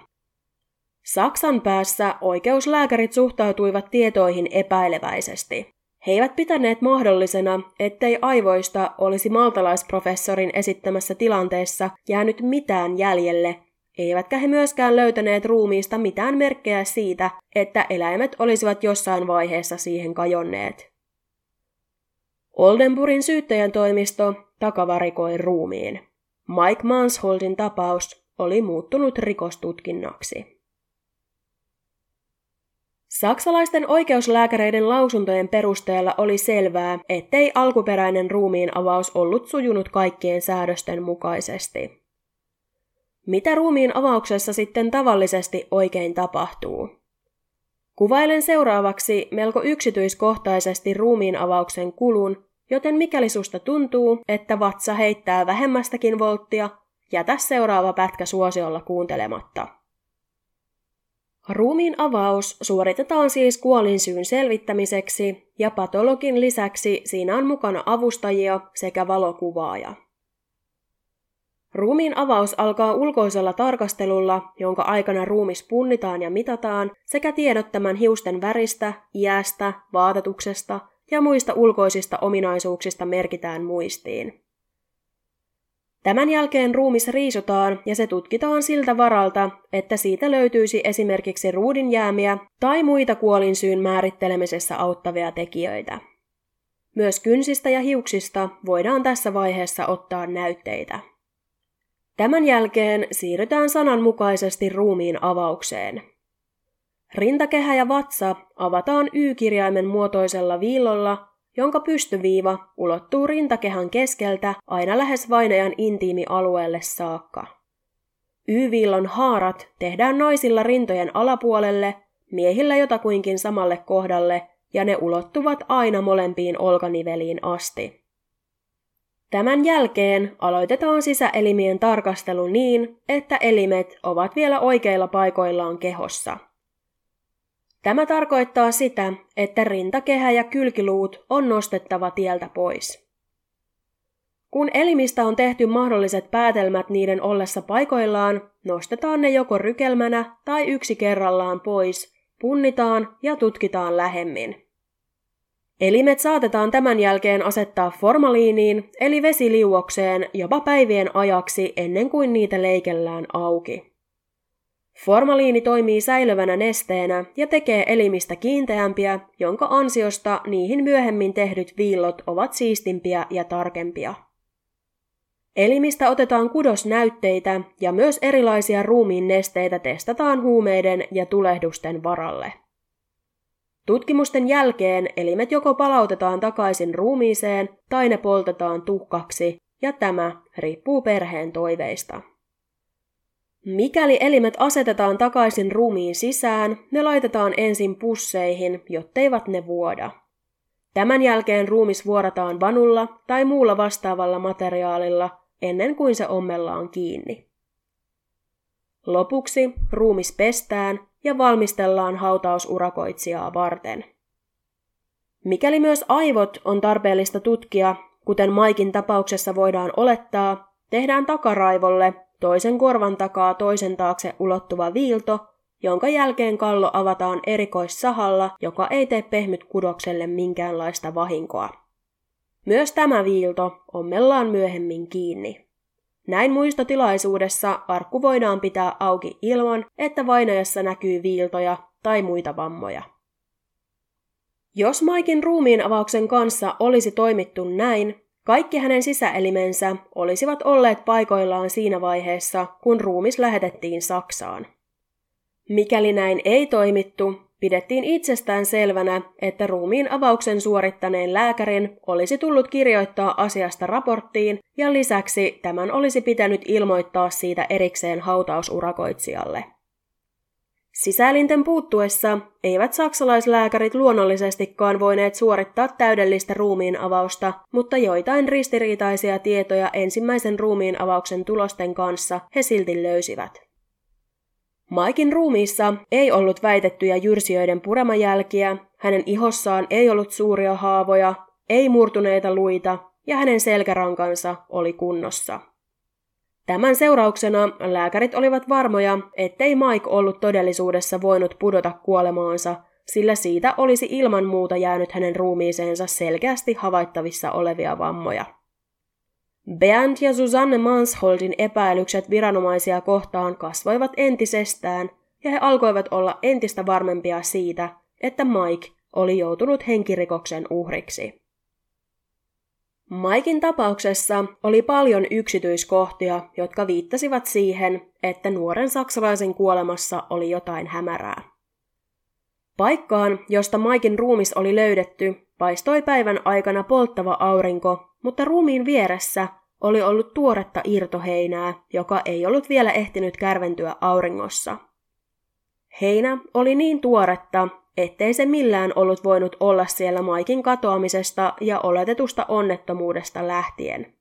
Saksan päässä oikeuslääkärit suhtautuivat tietoihin epäileväisesti. He eivät pitäneet mahdollisena, ettei aivoista olisi maltalaisprofessorin esittämässä tilanteessa jäänyt mitään jäljelle, eivätkä he myöskään löytäneet ruumiista mitään merkkejä siitä, että eläimet olisivat jossain vaiheessa siihen kajonneet. Oldenburgin syyttäjän toimisto takavarikoi ruumiin. Mike Mansholtin tapaus oli muuttunut rikostutkinnaksi. Saksalaisten oikeuslääkäreiden lausuntojen perusteella oli selvää, ettei alkuperäinen ruumiinavaus ollut sujunut kaikkien säädösten mukaisesti. Mitä ruumiinavauksessa sitten tavallisesti oikein tapahtuu? Kuvailen seuraavaksi melko yksityiskohtaisesti ruumiinavauksen kulun, joten mikäli susta tuntuu, että vatsa heittää vähemmästäkin volttia, jätä seuraava pätkä suosiolla kuuntelematta. Ruumiin avaus suoritetaan siis kuolinsyyn selvittämiseksi, ja patologin lisäksi siinä on mukana avustajia sekä valokuvaaja. Ruumiin avaus alkaa ulkoisella tarkastelulla, jonka aikana ruumis punnitaan ja mitataan, sekä tiedot tämän hiusten väristä, iästä, vaatetuksesta ja muista ulkoisista ominaisuuksista merkitään muistiin. Tämän jälkeen ruumis riisutaan ja se tutkitaan siltä varalta, että siitä löytyisi esimerkiksi ruudinjäämiä tai muita kuolinsyyn määrittelemisessä auttavia tekijöitä. Myös kynsistä ja hiuksista voidaan tässä vaiheessa ottaa näytteitä. Tämän jälkeen siirrytään sananmukaisesti ruumiin avaukseen. Rintakehä ja vatsa avataan Y-kirjaimen muotoisella viillolla, jonka pystyviiva ulottuu rintakehän keskeltä aina lähes vainajan intiimialueelle saakka. Y-viillon haarat tehdään naisilla rintojen alapuolelle, miehillä jotakuinkin samalle kohdalle, ja ne ulottuvat aina molempiin olkaniveliin asti. Tämän jälkeen aloitetaan sisäelimien tarkastelu niin, että elimet ovat vielä oikeilla paikoillaan kehossa. Tämä tarkoittaa sitä, että rintakehä ja kylkiluut on nostettava tieltä pois. Kun elimistä on tehty mahdolliset päätelmät niiden ollessa paikoillaan, nostetaan ne joko rykelmänä tai yksi kerrallaan pois, punnitaan ja tutkitaan lähemmin. Elimet saatetaan tämän jälkeen asettaa formaliiniin, eli vesiliuokseen, jopa päivien ajaksi ennen kuin niitä leikellään auki. Formaliini toimii säilövänä nesteenä ja tekee elimistä kiinteämpiä, jonka ansiosta niihin myöhemmin tehdyt viillot ovat siistimpiä ja tarkempia. Elimistä otetaan kudosnäytteitä ja myös erilaisia ruumiin nesteitä testataan huumeiden ja tulehdusten varalle. Tutkimusten jälkeen elimet joko palautetaan takaisin ruumiiseen tai ne poltetaan tuhkaksi, ja tämä riippuu perheen toiveista. Mikäli elimet asetetaan takaisin ruumiin sisään, ne laitetaan ensin pusseihin, jotteivät ne vuoda. Tämän jälkeen ruumis vuorataan vanulla tai muulla vastaavalla materiaalilla ennen kuin se ommellaan kiinni. Lopuksi ruumis pestään ja valmistellaan hautausurakoitsijaa varten. Mikäli myös aivot on tarpeellista tutkia, kuten Maikin tapauksessa voidaan olettaa, tehdään takaraivolle toisen korvan takaa toisen taakse ulottuva viilto, jonka jälkeen kallo avataan erikoissahalla, joka ei tee pehmyt kudokselle minkäänlaista vahinkoa. Myös tämä viilto ommellaan myöhemmin kiinni. Näin muistotilaisuudessa arkku voidaan pitää auki ilman, että vainajassa näkyy viiltoja tai muita vammoja. Jos Maikin ruumiinavauksen kanssa olisi toimittu näin, kaikki hänen sisäelimensä olisivat olleet paikoillaan siinä vaiheessa, kun ruumis lähetettiin Saksaan. Mikäli näin ei toimittu, pidettiin itsestään selvänä, että ruumiin avauksen suorittaneen lääkärin olisi tullut kirjoittaa asiasta raporttiin ja lisäksi tämän olisi pitänyt ilmoittaa siitä erikseen hautausurakoitsijalle. Sisäelinten puuttuessa eivät saksalaislääkärit luonnollisestikaan voineet suorittaa täydellistä ruumiin avausta, mutta joitain ristiriitaisia tietoja ensimmäisen ruumiin avauksen tulosten kanssa he silti löysivät. Maikin ruumiissa ei ollut väitettyjä jyrsijöiden puramajälkiä, hänen ihossaan ei ollut suuria haavoja, ei murtuneita luita ja hänen selkärankansa oli kunnossa. Tämän seurauksena lääkärit olivat varmoja, ettei Mike ollut todellisuudessa voinut pudota kuolemaansa, sillä siitä olisi ilman muuta jäänyt hänen ruumiiseensa selkeästi havaittavissa olevia vammoja. Bernd ja Susanne Mansholtin epäilykset viranomaisia kohtaan kasvoivat entisestään ja he alkoivat olla entistä varmempia siitä, että Mike oli joutunut henkirikoksen uhriksi. Maikin tapauksessa oli paljon yksityiskohtia, jotka viittasivat siihen, että nuoren saksalaisen kuolemassa oli jotain hämärää. Paikkaan, josta Maikin ruumis oli löydetty, paistoi päivän aikana polttava aurinko, mutta ruumiin vieressä oli ollut tuoretta irtoheinää, joka ei ollut vielä ehtinyt kärventyä auringossa. Heinä oli niin tuoretta, ettei se millään ollut voinut olla siellä Maikin katoamisesta ja oletetusta onnettomuudesta lähtien.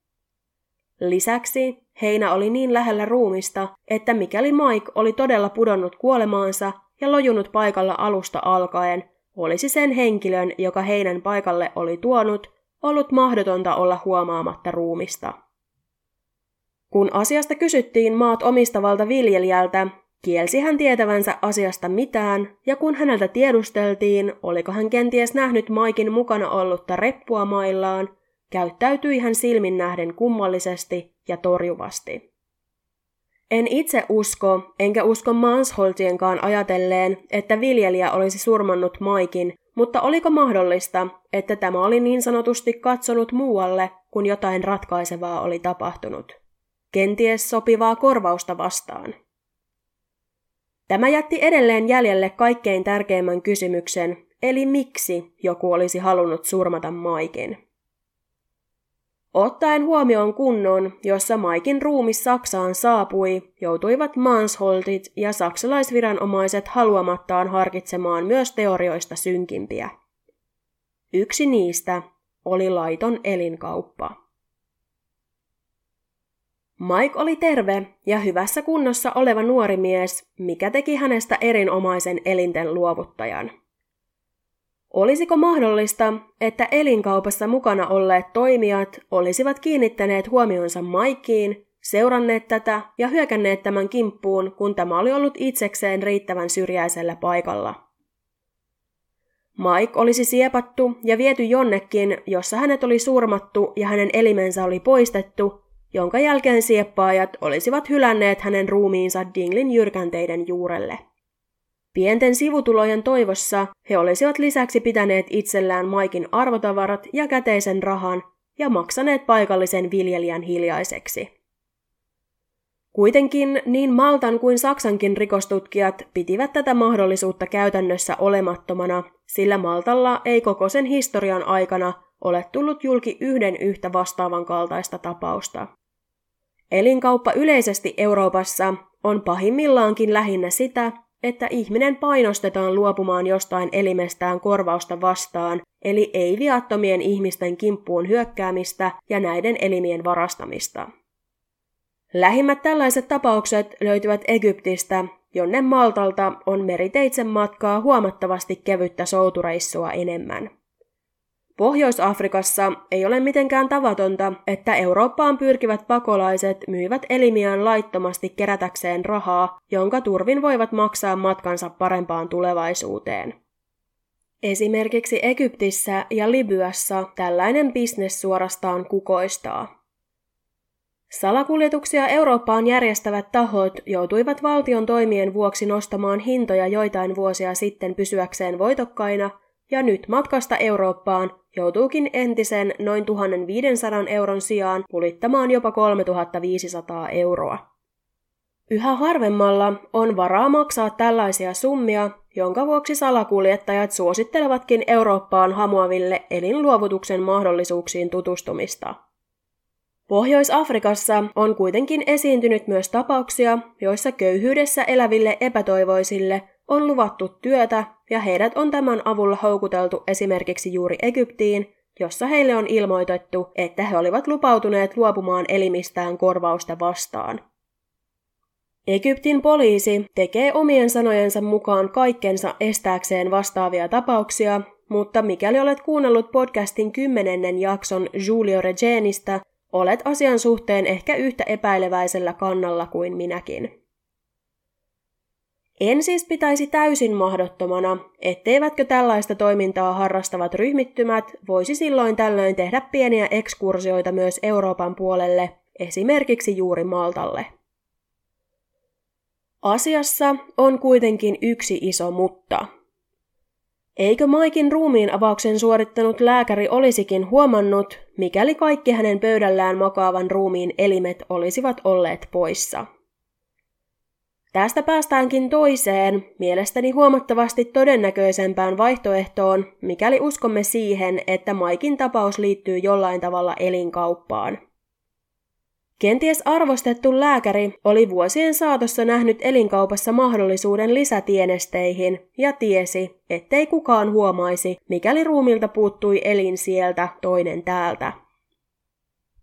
Lisäksi heinä oli niin lähellä ruumista, että mikäli Mike oli todella pudonnut kuolemaansa ja lojunut paikalla alusta alkaen, olisi sen henkilön, joka heinän paikalle oli tuonut, ollut mahdotonta olla huomaamatta ruumista. Kun asiasta kysyttiin maat omistavalta viljelijältä, kielsi hän tietävänsä asiasta mitään, ja kun häneltä tiedusteltiin, oliko hän kenties nähnyt Maikin mukana ollutta reppua maillaan, käyttäytyi hän silmin nähden kummallisesti ja torjuvasti. En itse usko, enkä usko Mansholtienkaan ajatelleen, että viljelijä olisi surmannut Maikin, mutta oliko mahdollista, että tämä oli niin sanotusti katsonut muualle, kun jotain ratkaisevaa oli tapahtunut? Kenties sopivaa korvausta vastaan. Tämä jätti edelleen jäljelle kaikkein tärkeimmän kysymyksen, eli miksi joku olisi halunnut surmata Maikin. Ottaen huomioon kunnon, jossa Maikin ruumis Saksaan saapui, joutuivat Mansholtit ja saksalaisviranomaiset haluamattaan harkitsemaan myös teorioista synkimpiä. Yksi niistä oli laiton elinkauppa. Mike oli terve ja hyvässä kunnossa oleva nuori mies, mikä teki hänestä erinomaisen elinten luovuttajan. Olisiko mahdollista, että elinkaupassa mukana olleet toimijat olisivat kiinnittäneet huomionsa Mikeen, seuranneet tätä ja hyökänneet tämän kimppuun, kun tämä oli ollut itsekseen riittävän syrjäisellä paikalla? Mike olisi siepattu ja viety jonnekin, jossa hänet oli surmattu ja hänen elimensä oli poistettu, jonka jälkeen sieppaajat olisivat hylänneet hänen ruumiinsa Dinglin jyrkänteiden juurelle. Pienten sivutulojen toivossa he olisivat lisäksi pitäneet itsellään Maikin arvotavarat ja käteisen rahan ja maksaneet paikallisen viljelijän hiljaiseksi. Kuitenkin niin Maltan kuin Saksankin rikostutkijat pitivät tätä mahdollisuutta käytännössä olemattomana, sillä Maltalla ei koko sen historian aikana ole tullut julki yhden yhtä vastaavan kaltaista tapausta. Elinkauppa yleisesti Euroopassa on pahimmillaankin lähinnä sitä, että ihminen painostetaan luopumaan jostain elimestään korvausta vastaan, eli ei viattomien ihmisten kimppuun hyökkäämistä ja näiden elimien varastamista. Lähimmät tällaiset tapaukset löytyvät Egyptistä, jonne Maltalta on meriteitse matkaa huomattavasti kevyttä soutureissua enemmän. Pohjois-Afrikassa ei ole mitenkään tavatonta, että Eurooppaan pyrkivät pakolaiset myyvät elimiään laittomasti kerätäkseen rahaa, jonka turvin voivat maksaa matkansa parempaan tulevaisuuteen. Esimerkiksi Egyptissä ja Libyassa tällainen bisnes suorastaan kukoistaa. Salakuljetuksia Eurooppaan järjestävät tahot joutuivat valtion toimien vuoksi nostamaan hintoja joitain vuosia sitten pysyäkseen voitokkaina, ja nyt matkasta Eurooppaan joutuukin entisen noin tuhatviisisataa euron sijaan pulittamaan jopa kolmetuhattaviisisataa euroa. Yhä harvemmalla on varaa maksaa tällaisia summia, jonka vuoksi salakuljettajat suosittelevatkin Eurooppaan hamuaville elinluovutuksen mahdollisuuksiin tutustumista. Pohjois-Afrikassa on kuitenkin esiintynyt myös tapauksia, joissa köyhyydessä eläville epätoivoisille on luvattu työtä ja heidät on tämän avulla houkuteltu esimerkiksi juuri Egyptiin, jossa heille on ilmoitettu, että he olivat lupautuneet luopumaan elimistään korvausta vastaan. Egyptin poliisi tekee omien sanojensa mukaan kaikkensa estääkseen vastaavia tapauksia, mutta mikäli olet kuunnellut podcastin kymmenennen jakson Giulio Regenistä, olet asian suhteen ehkä yhtä epäileväisellä kannalla kuin minäkin. En siis pitäisi täysin mahdottomana, etteivätkö tällaista toimintaa harrastavat ryhmittymät voisi silloin tällöin tehdä pieniä ekskursioita myös Euroopan puolelle, esimerkiksi juuri Maltalle. Asiassa on kuitenkin yksi iso mutta. Eikö Maikin ruumiin avauksen suorittanut lääkäri olisikin huomannut, mikäli kaikki hänen pöydällään makaavan ruumiin elimet olisivat olleet poissa? Tästä päästäänkin toiseen, mielestäni huomattavasti todennäköisempään vaihtoehtoon, mikäli uskomme siihen, että Maikin tapaus liittyy jollain tavalla elinkauppaan. Kenties arvostettu lääkäri oli vuosien saatossa nähnyt elinkaupassa mahdollisuuden lisätienesteihin ja tiesi, ettei kukaan huomaisi, mikäli ruumilta puuttui elin sieltä toinen täältä.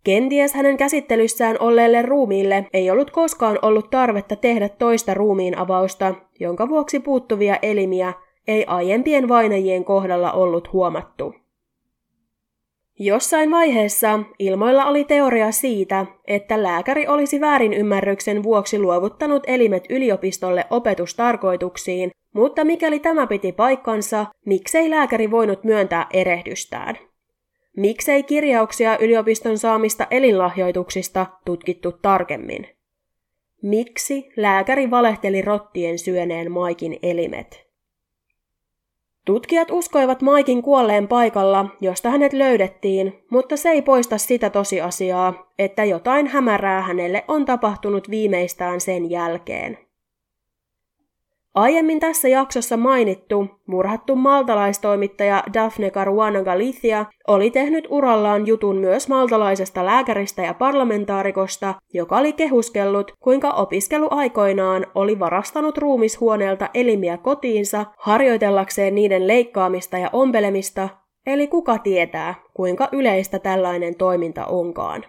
Kenties hänen käsittelyssään olleelle ruumiille ei ollut koskaan ollut tarvetta tehdä toista ruumiinavausta, jonka vuoksi puuttuvia elimiä ei aiempien vainajien kohdalla ollut huomattu. Jossain vaiheessa ilmoilla oli teoria siitä, että lääkäri olisi väärinymmärryksen vuoksi luovuttanut elimet yliopistolle opetustarkoituksiin, mutta mikäli tämä piti paikkansa, miksei lääkäri voinut myöntää erehdystään? Miksei kirjauksia yliopiston saamista elinlahjoituksista tutkittu tarkemmin? Miksi lääkäri valehteli rottien syöneen Maikin elimet? Tutkijat uskoivat Maikin kuolleen paikalla, josta hänet löydettiin, mutta se ei poista sitä tosiasiaa, että jotain hämärää hänelle on tapahtunut viimeistään sen jälkeen. Aiemmin tässä jaksossa mainittu, murhattu maltalaistoimittaja Daphne Caruana Galizia oli tehnyt urallaan jutun myös maltalaisesta lääkäristä ja parlamentaarikosta, joka oli kehuskellut, kuinka opiskeluaikoinaan oli varastanut ruumishuoneelta elimiä kotiinsa harjoitellakseen niiden leikkaamista ja ompelemista, eli kuka tietää, kuinka yleistä tällainen toiminta onkaan.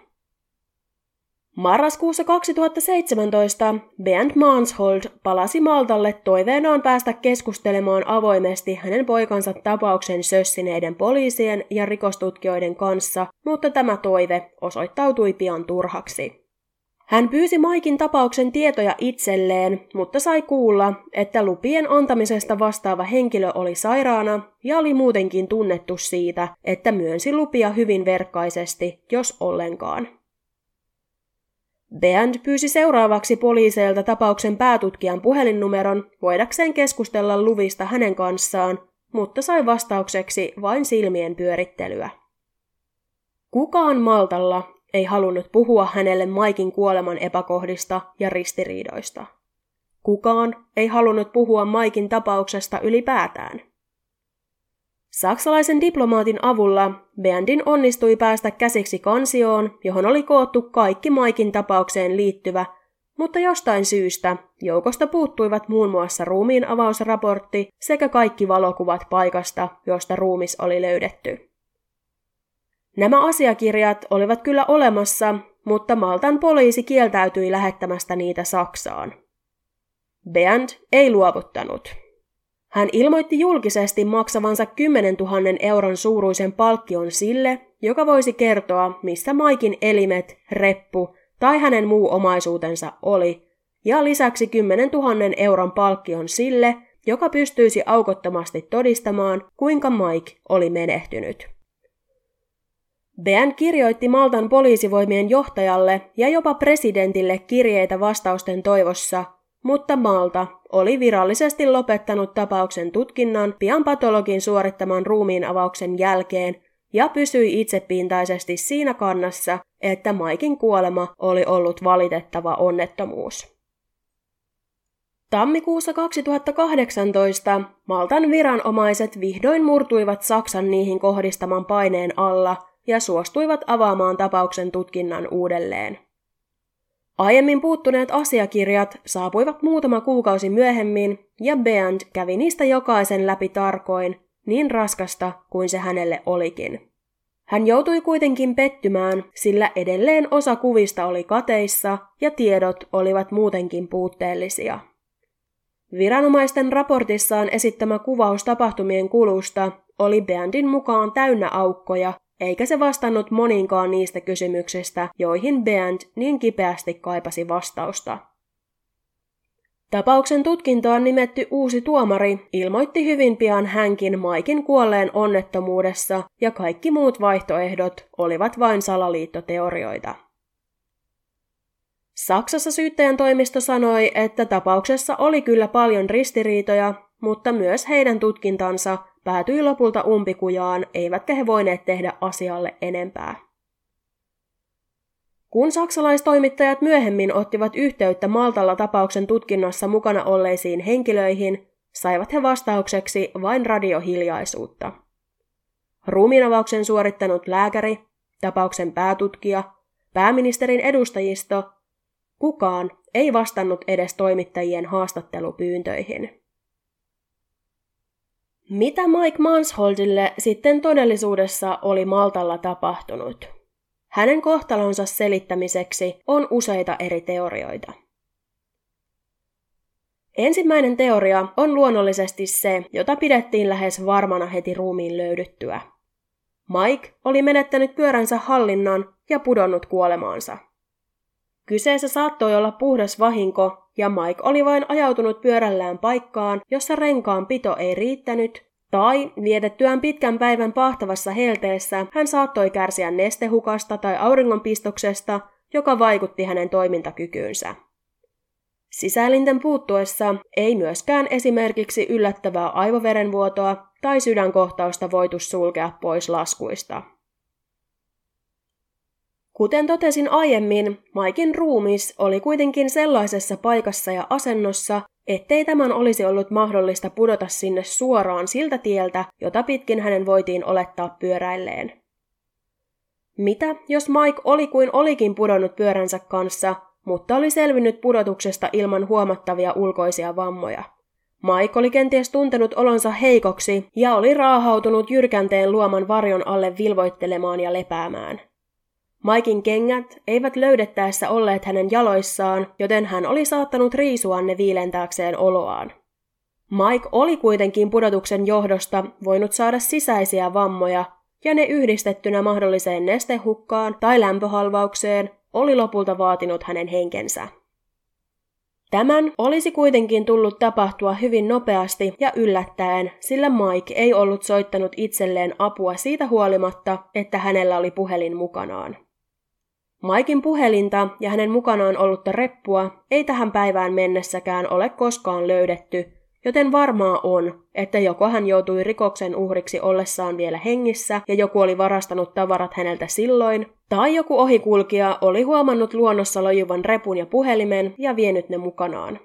Marraskuussa kaksituhattaseitsemäntoista Bernd Mansholt palasi Maltalle toiveenaan päästä keskustelemaan avoimesti hänen poikansa tapauksen sössineiden poliisien ja rikostutkijoiden kanssa, mutta tämä toive osoittautui pian turhaksi. Hän pyysi Maikin tapauksen tietoja itselleen, mutta sai kuulla, että lupien antamisesta vastaava henkilö oli sairaana ja oli muutenkin tunnettu siitä, että myönsi lupia hyvin verkkaisesti, jos ollenkaan. Bernd pyysi seuraavaksi poliiseilta tapauksen päätutkijan puhelinnumeron voidakseen keskustella luvista hänen kanssaan, mutta sai vastaukseksi vain silmien pyörittelyä. Kukaan Maltalla ei halunnut puhua hänelle Maikin kuoleman epäkohdista ja ristiriidoista. Kukaan ei halunnut puhua Maikin tapauksesta ylipäätään. Saksalaisen diplomaatin avulla Berndin onnistui päästä käsiksi kansioon, johon oli koottu kaikki Maikin tapaukseen liittyvä, mutta jostain syystä joukosta puuttuivat muun muassa ruumiin avausraportti sekä kaikki valokuvat paikasta, josta ruumis oli löydetty. Nämä asiakirjat olivat kyllä olemassa, mutta Maltan poliisi kieltäytyi lähettämästä niitä Saksaan. Bernd ei luovuttanut. Hän ilmoitti julkisesti maksavansa kymmenen tuhannen euron suuruisen palkkion sille, joka voisi kertoa, missä Maikin elimet, reppu tai hänen muu omaisuutensa oli, ja lisäksi kymmenen tuhannen euron palkkion sille, joka pystyisi aukottomasti todistamaan, kuinka Mike oli menehtynyt. Bernd kirjoitti Maltan poliisivoimien johtajalle ja jopa presidentille kirjeitä vastausten toivossa, mutta Malta oli virallisesti lopettanut tapauksen tutkinnan pian patologin suorittaman ruumiinavauksen jälkeen ja pysyi itsepintaisesti siinä kannassa, että Maikin kuolema oli ollut valitettava onnettomuus. Tammikuussa kaksituhattakahdeksantoista Maltan viranomaiset vihdoin murtuivat Saksan niihin kohdistaman paineen alla ja suostuivat avaamaan tapauksen tutkinnan uudelleen. Aiemmin puuttuneet asiakirjat saapuivat muutama kuukausi myöhemmin, ja Bernd kävi niistä jokaisen läpi tarkoin, niin raskasta kuin se hänelle olikin. Hän joutui kuitenkin pettymään, sillä edelleen osa kuvista oli kateissa ja tiedot olivat muutenkin puutteellisia. Viranomaisten raportissaan esittämä kuvaus tapahtumien kulusta oli Berndin mukaan täynnä aukkoja, eikä se vastannut moniinkaan niistä kysymyksistä, joihin Bernd niin kipeästi kaipasi vastausta. Tapauksen tutkintaan nimetty uusi tuomari ilmoitti hyvin pian hänkin Maikin kuolleen onnettomuudessa, ja kaikki muut vaihtoehdot olivat vain salaliittoteorioita. Saksassa syyttäjän toimisto sanoi, että tapauksessa oli kyllä paljon ristiriitoja, mutta myös heidän tutkintansa päätyi lopulta umpikujaan, eivätkä he voineet tehdä asialle enempää. Kun saksalaistoimittajat myöhemmin ottivat yhteyttä Maltalla tapauksen tutkinnassa mukana olleisiin henkilöihin, saivat he vastaukseksi vain radiohiljaisuutta. Ruumiinavauksen suorittanut lääkäri, tapauksen päätutkija, pääministerin edustajisto, kukaan ei vastannut edes toimittajien haastattelupyyntöihin. Mitä Mike Mansholtille sitten todellisuudessa oli Maltalla tapahtunut? Hänen kohtalonsa selittämiseksi on useita eri teorioita. Ensimmäinen teoria on luonnollisesti se, jota pidettiin lähes varmana heti ruumiin löydyttyä. Mike oli menettänyt pyöränsä hallinnan ja pudonnut kuolemaansa. Kyseessä saattoi olla puhdas vahinko, ja Mike oli vain ajautunut pyörällään paikkaan, jossa renkaan pito ei riittänyt, tai vietettyään pitkän päivän pahtavassa helteessä hän saattoi kärsiä nestehukasta tai auringonpistoksesta, joka vaikutti hänen toimintakykyynsä. Sisäelinten puuttuessa ei myöskään esimerkiksi yllättävää aivoverenvuotoa tai sydänkohtausta voitu sulkea pois laskuista. Kuten totesin aiemmin, Maikin ruumis oli kuitenkin sellaisessa paikassa ja asennossa, ettei tämän olisi ollut mahdollista pudota sinne suoraan siltä tieltä, jota pitkin hänen voitiin olettaa pyöräilleen. Mitä, jos Mike oli kuin olikin pudonnut pyöränsä kanssa, mutta oli selvinnyt pudotuksesta ilman huomattavia ulkoisia vammoja? Mike oli kenties tuntenut olonsa heikoksi ja oli raahautunut jyrkänteen luoman varjon alle vilvoittelemaan ja lepäämään. Maikin kengät eivät löydettäessä olleet hänen jaloissaan, joten hän oli saattanut riisua ne viilentääkseen oloaan. Mike oli kuitenkin pudotuksen johdosta voinut saada sisäisiä vammoja, ja ne yhdistettynä mahdolliseen nestehukkaan tai lämpöhalvaukseen oli lopulta vaatinut hänen henkensä. Tämän olisi kuitenkin tullut tapahtua hyvin nopeasti ja yllättäen, sillä Mike ei ollut soittanut itselleen apua siitä huolimatta, että hänellä oli puhelin mukanaan. Mikein puhelinta ja hänen mukanaan ollutta reppua ei tähän päivään mennessäkään ole koskaan löydetty, joten varmaa on, että joko hän joutui rikoksen uhriksi ollessaan vielä hengissä ja joku oli varastanut tavarat häneltä silloin, tai joku ohikulkija oli huomannut luonnossa lojuvan repun ja puhelimen ja vienyt ne mukanaan.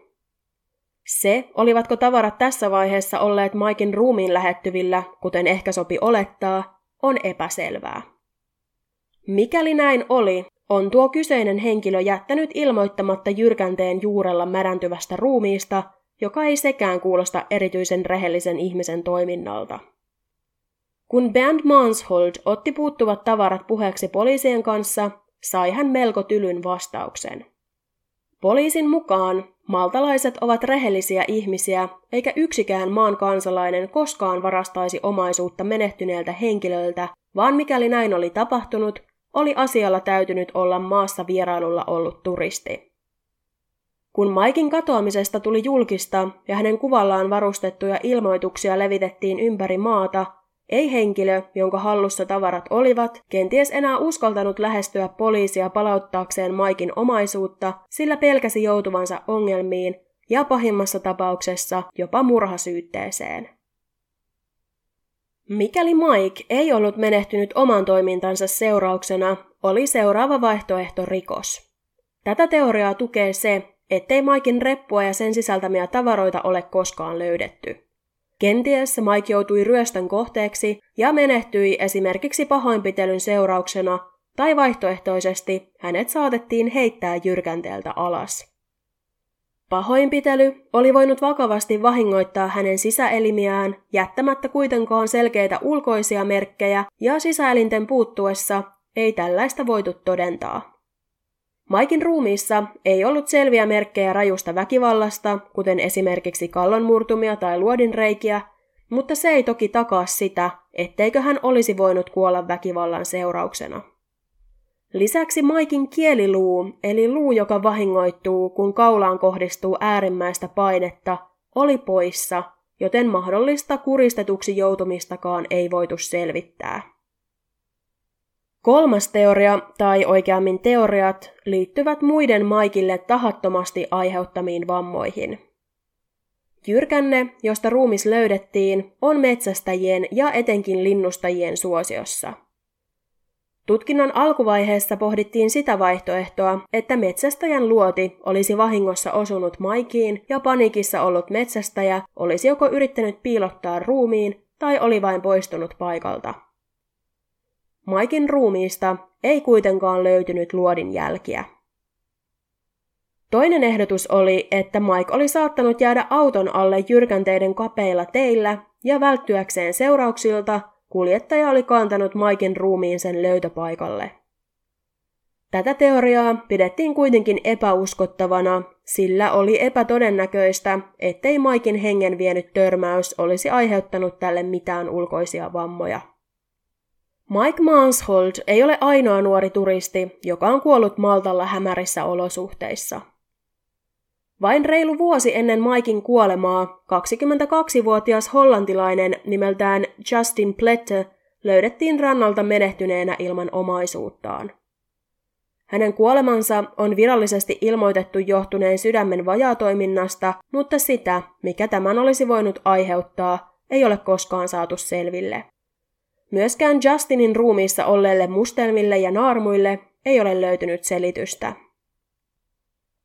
Se, olivatko tavarat tässä vaiheessa olleet Mikein ruumiin lähettyvillä, kuten ehkä sopi olettaa, on epäselvää. Mikäli näin oli, on tuo kyseinen henkilö jättänyt ilmoittamatta jyrkänteen juurella märäntyvästä ruumiista, joka ei sekään kuulosta erityisen rehellisen ihmisen toiminnalta. Kun Bernd Mansholt otti puuttuvat tavarat puheeksi poliisien kanssa, sai hän melko tylyn vastauksen. Poliisin mukaan maltalaiset ovat rehellisiä ihmisiä, eikä yksikään maan kansalainen koskaan varastaisi omaisuutta menehtyneeltä henkilöltä, vaan mikäli näin oli tapahtunut, oli asialla täytynyt olla maassa vierailulla ollut turisti. Kun Mikein katoamisesta tuli julkista ja hänen kuvallaan varustettuja ilmoituksia levitettiin ympäri maata, ei henkilö, jonka hallussa tavarat olivat, kenties enää uskaltanut lähestyä poliisia palauttaakseen Mikein omaisuutta, sillä pelkäsi joutuvansa ongelmiin ja pahimmassa tapauksessa jopa murhasyytteeseen. Mikäli Mike ei ollut menehtynyt oman toimintansa seurauksena, oli seuraava vaihtoehto rikos. Tätä teoriaa tukee se, ettei Mikein reppua ja sen sisältämiä tavaroita ole koskaan löydetty. Kenties Mike joutui ryöstön kohteeksi ja menehtyi esimerkiksi pahoinpitelyn seurauksena, tai vaihtoehtoisesti hänet saatettiin heittää jyrkänteeltä alas. Pahoinpitely oli voinut vakavasti vahingoittaa hänen sisäelimiään, jättämättä kuitenkaan selkeitä ulkoisia merkkejä, ja sisäelinten puuttuessa ei tällaista voitu todentaa. Mikein ruumiissa ei ollut selviä merkkejä rajusta väkivallasta, kuten esimerkiksi kallonmurtumia tai luodinreikiä, mutta se ei toki takaa sitä, etteikö hän olisi voinut kuolla väkivallan seurauksena. Lisäksi Mikein kieliluu, eli luu, joka vahingoittuu, kun kaulaan kohdistuu äärimmäistä painetta, oli poissa, joten mahdollista kuristetuksi joutumistakaan ei voitu selvittää. Kolmas teoria, tai oikeammin teoriat, liittyvät muiden Mikeille tahattomasti aiheuttamiin vammoihin. Jyrkänne, josta ruumis löydettiin, on metsästäjien ja etenkin linnustajien suosiossa. Tutkinnan alkuvaiheessa pohdittiin sitä vaihtoehtoa, että metsästäjän luoti olisi vahingossa osunut Mikeen ja paniikissa ollut metsästäjä olisi joko yrittänyt piilottaa ruumiin tai oli vain poistunut paikalta. Mikein ruumiista ei kuitenkaan löytynyt luodin jälkiä. Toinen ehdotus oli, että Mike oli saattanut jäädä auton alle jyrkänteiden kapeilla teillä ja välttyäkseen seurauksilta kuljettaja oli kantanut Mikein ruumiin sen löytöpaikalle. Tätä teoriaa pidettiin kuitenkin epäuskottavana, sillä oli epätodennäköistä, ettei Mikein hengen vienyt törmäys olisi aiheuttanut tälle mitään ulkoisia vammoja. Mike Mansholt ei ole ainoa nuori turisti, joka on kuollut Maltalla hämärissä olosuhteissa. Vain reilu vuosi ennen Mikein kuolemaa kaksikymmentäkaksivuotias hollantilainen nimeltään Justin Plette löydettiin rannalta menehtyneenä ilman omaisuuttaan. Hänen kuolemansa on virallisesti ilmoitettu johtuneen sydämen vajaatoiminnasta, mutta sitä, mikä tämän olisi voinut aiheuttaa, ei ole koskaan saatu selville. Myöskään Justinin ruumiissa olleille mustelmille ja naarmuille ei ole löytynyt selitystä.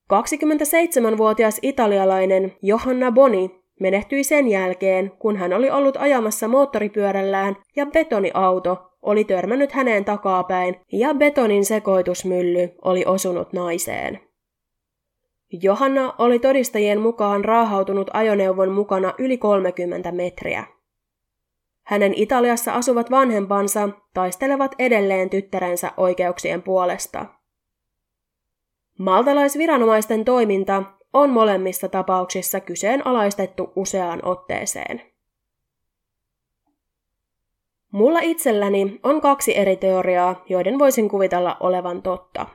kaksikymmentäseitsemänvuotias italialainen Johanna Boni menehtyi sen jälkeen, kun hän oli ollut ajamassa moottoripyörällään ja betoniauto oli törmännyt häneen takapäin ja betonin sekoitusmylly oli osunut naiseen. Johanna oli todistajien mukaan raahautunut ajoneuvon mukana yli kolmekymmentä metriä. Hänen Italiassa asuvat vanhempansa taistelevat edelleen tyttärensä oikeuksien puolesta. Maltalaisviranomaisten toiminta on molemmissa tapauksissa kyseenalaistettu useaan otteeseen. Mulla itselläni on kaksi eri teoriaa, joiden voisin kuvitella olevan totta.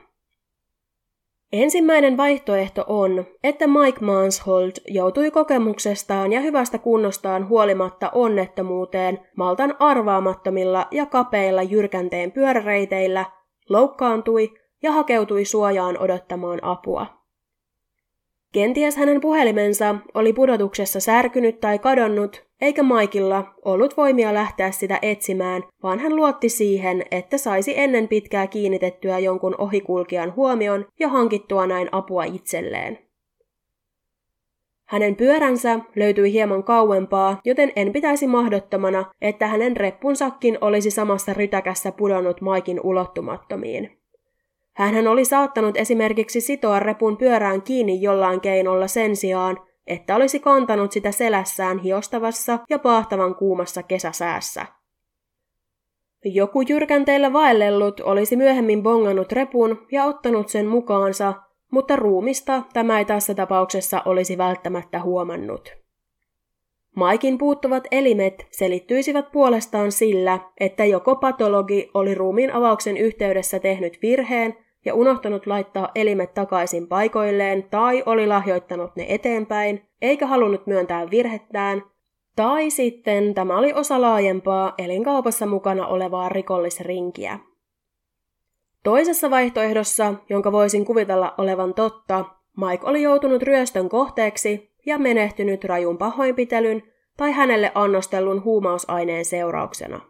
Ensimmäinen vaihtoehto on, että Mike Mansholt joutui kokemuksestaan ja hyvästä kunnostaan huolimatta onnettomuuteen Maltan arvaamattomilla ja kapeilla jyrkänteen pyöräreiteillä, loukkaantui ja hakeutui suojaan odottamaan apua. Kenties hänen puhelimensa oli pudotuksessa särkynyt tai kadonnut, eikä Maikilla ollut voimia lähteä sitä etsimään, vaan hän luotti siihen, että saisi ennen pitkää kiinnitettyä jonkun ohikulkijan huomion ja hankittua näin apua itselleen. Hänen pyöränsä löytyi hieman kauempaa, joten en pitäisi mahdottomana, että hänen reppunsakin olisi samassa rytäkässä pudonnut Maikin ulottumattomiin. Hänhän oli saattanut esimerkiksi sitoa repun pyörään kiinni jollain keinolla sen sijaan, että olisi kantanut sitä selässään hiostavassa ja paahtavan kuumassa kesäsäässä. Joku jyrkänteillä vaellellut olisi myöhemmin bongannut repun ja ottanut sen mukaansa, mutta ruumista tämä ei tässä tapauksessa olisi välttämättä huomannut. Maikin puuttuvat elimet selittyisivät puolestaan sillä, että joko patologi oli ruumiin avauksen yhteydessä tehnyt virheen ja unohtanut laittaa elimet takaisin paikoilleen tai oli lahjoittanut ne eteenpäin, eikä halunnut myöntää virhettään, tai sitten tämä oli osa laajempaa elinkaupassa mukana olevaa rikollisrinkiä. Toisessa vaihtoehdossa, jonka voisin kuvitella olevan totta, Mike oli joutunut ryöstön kohteeksi ja menehtynyt rajun pahoinpitelyn tai hänelle annostellun huumausaineen seurauksena.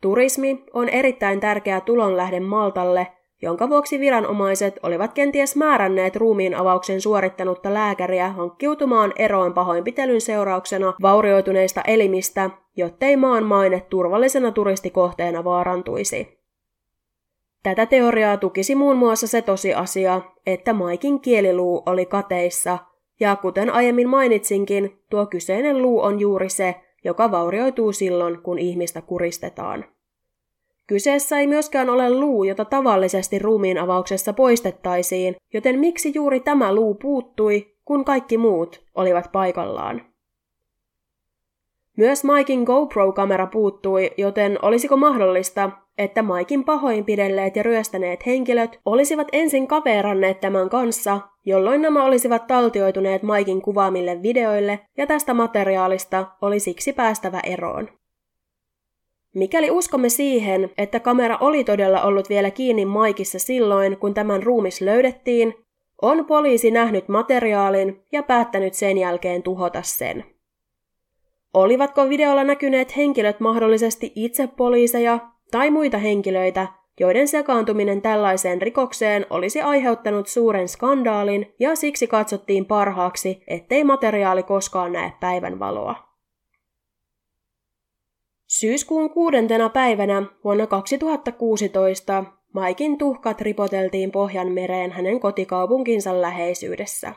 Turismi on erittäin tärkeä tulonlähde Maltalle, jonka vuoksi viranomaiset olivat kenties määränneet ruumiinavauksen suorittanutta lääkäriä hankkiutumaan eroon pahoinpitelyn seurauksena vaurioituneista elimistä, jottei maan maine turvallisena turistikohteena vaarantuisi. Tätä teoriaa tukisi muun muassa se tosiasia, että Maikin kieliluu oli kateissa, ja kuten aiemmin mainitsinkin, tuo kyseinen luu on juuri se, joka vaurioituu silloin, kun ihmistä kuristetaan. Kyseessä ei myöskään ole luu, jota tavallisesti ruumiinavauksessa poistettaisiin, joten miksi juuri tämä luu puuttui, kun kaikki muut olivat paikallaan? Myös Maikin GoPro-kamera puuttui, joten olisiko mahdollista, että Maikin pahoinpidelleet ja ryöstäneet henkilöt olisivat ensin kaveranneet tämän kanssa, jolloin nämä olisivat taltioituneet Maikin kuvaamille videoille ja tästä materiaalista oli siksi päästävä eroon. Mikäli uskomme siihen, että kamera oli todella ollut vielä kiinni Maikissa silloin, kun tämän ruumis löydettiin, on poliisi nähnyt materiaalin ja päättänyt sen jälkeen tuhota sen. Olivatko videolla näkyneet henkilöt mahdollisesti itse poliiseja tai muita henkilöitä, joiden sekaantuminen tällaiseen rikokseen olisi aiheuttanut suuren skandaalin ja siksi katsottiin parhaaksi, ettei materiaali koskaan näe päivänvaloa? Syyskuun kuudentena päivänä vuonna kaksituhattakuusitoista Maikin tuhkat ripoteltiin Pohjanmereen hänen kotikaupunkinsa läheisyydessä.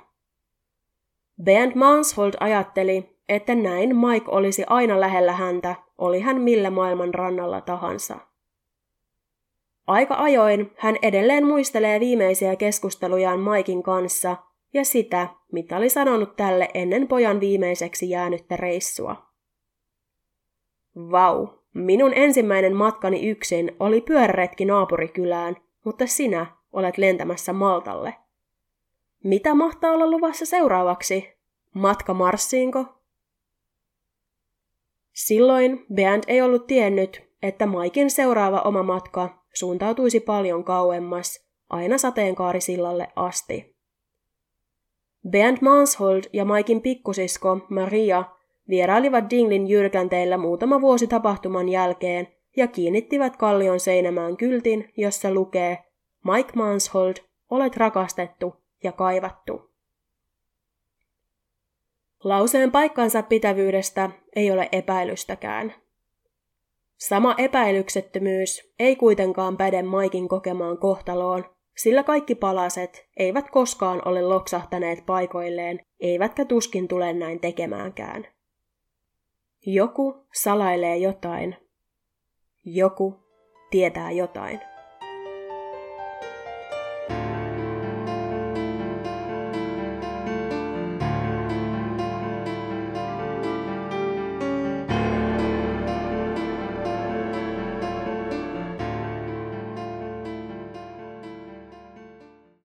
Bernd Mansholt ajatteli, että näin Mike olisi aina lähellä häntä, oli hän millä maailman rannalla tahansa. Aika ajoin hän edelleen muistelee viimeisiä keskustelujaan Maikin kanssa ja sitä, mitä oli sanonut tälle ennen pojan viimeiseksi jäänyttä reissua. Vau, minun ensimmäinen matkani yksin oli pyöräretki naapurikylään, mutta sinä olet lentämässä Maltalle. Mitä mahtaa olla luvassa seuraavaksi? Matka Marsiinko? Silloin Bernd ei ollut tiennyt, että Maikin seuraava oma matka suuntautuisi paljon kauemmas, aina sateenkaarisillalle asti. Bernd Mansholt ja Maikin pikkusisko Maria vierailivat Dinglin jyrkänteillä muutama vuosi tapahtuman jälkeen ja kiinnittivät kallion seinämään kyltin, jossa lukee Mike Mansholt, olet rakastettu ja kaivattu. Lauseen paikkansa pitävyydestä ei ole epäilystäkään. Sama epäilyksettömyys ei kuitenkaan päde Maikin kokemaan kohtaloon, sillä kaikki palaset eivät koskaan ole loksahtaneet paikoilleen, eivätkä tuskin tule näin tekemäänkään. Joku salailee jotain. Joku tietää jotain.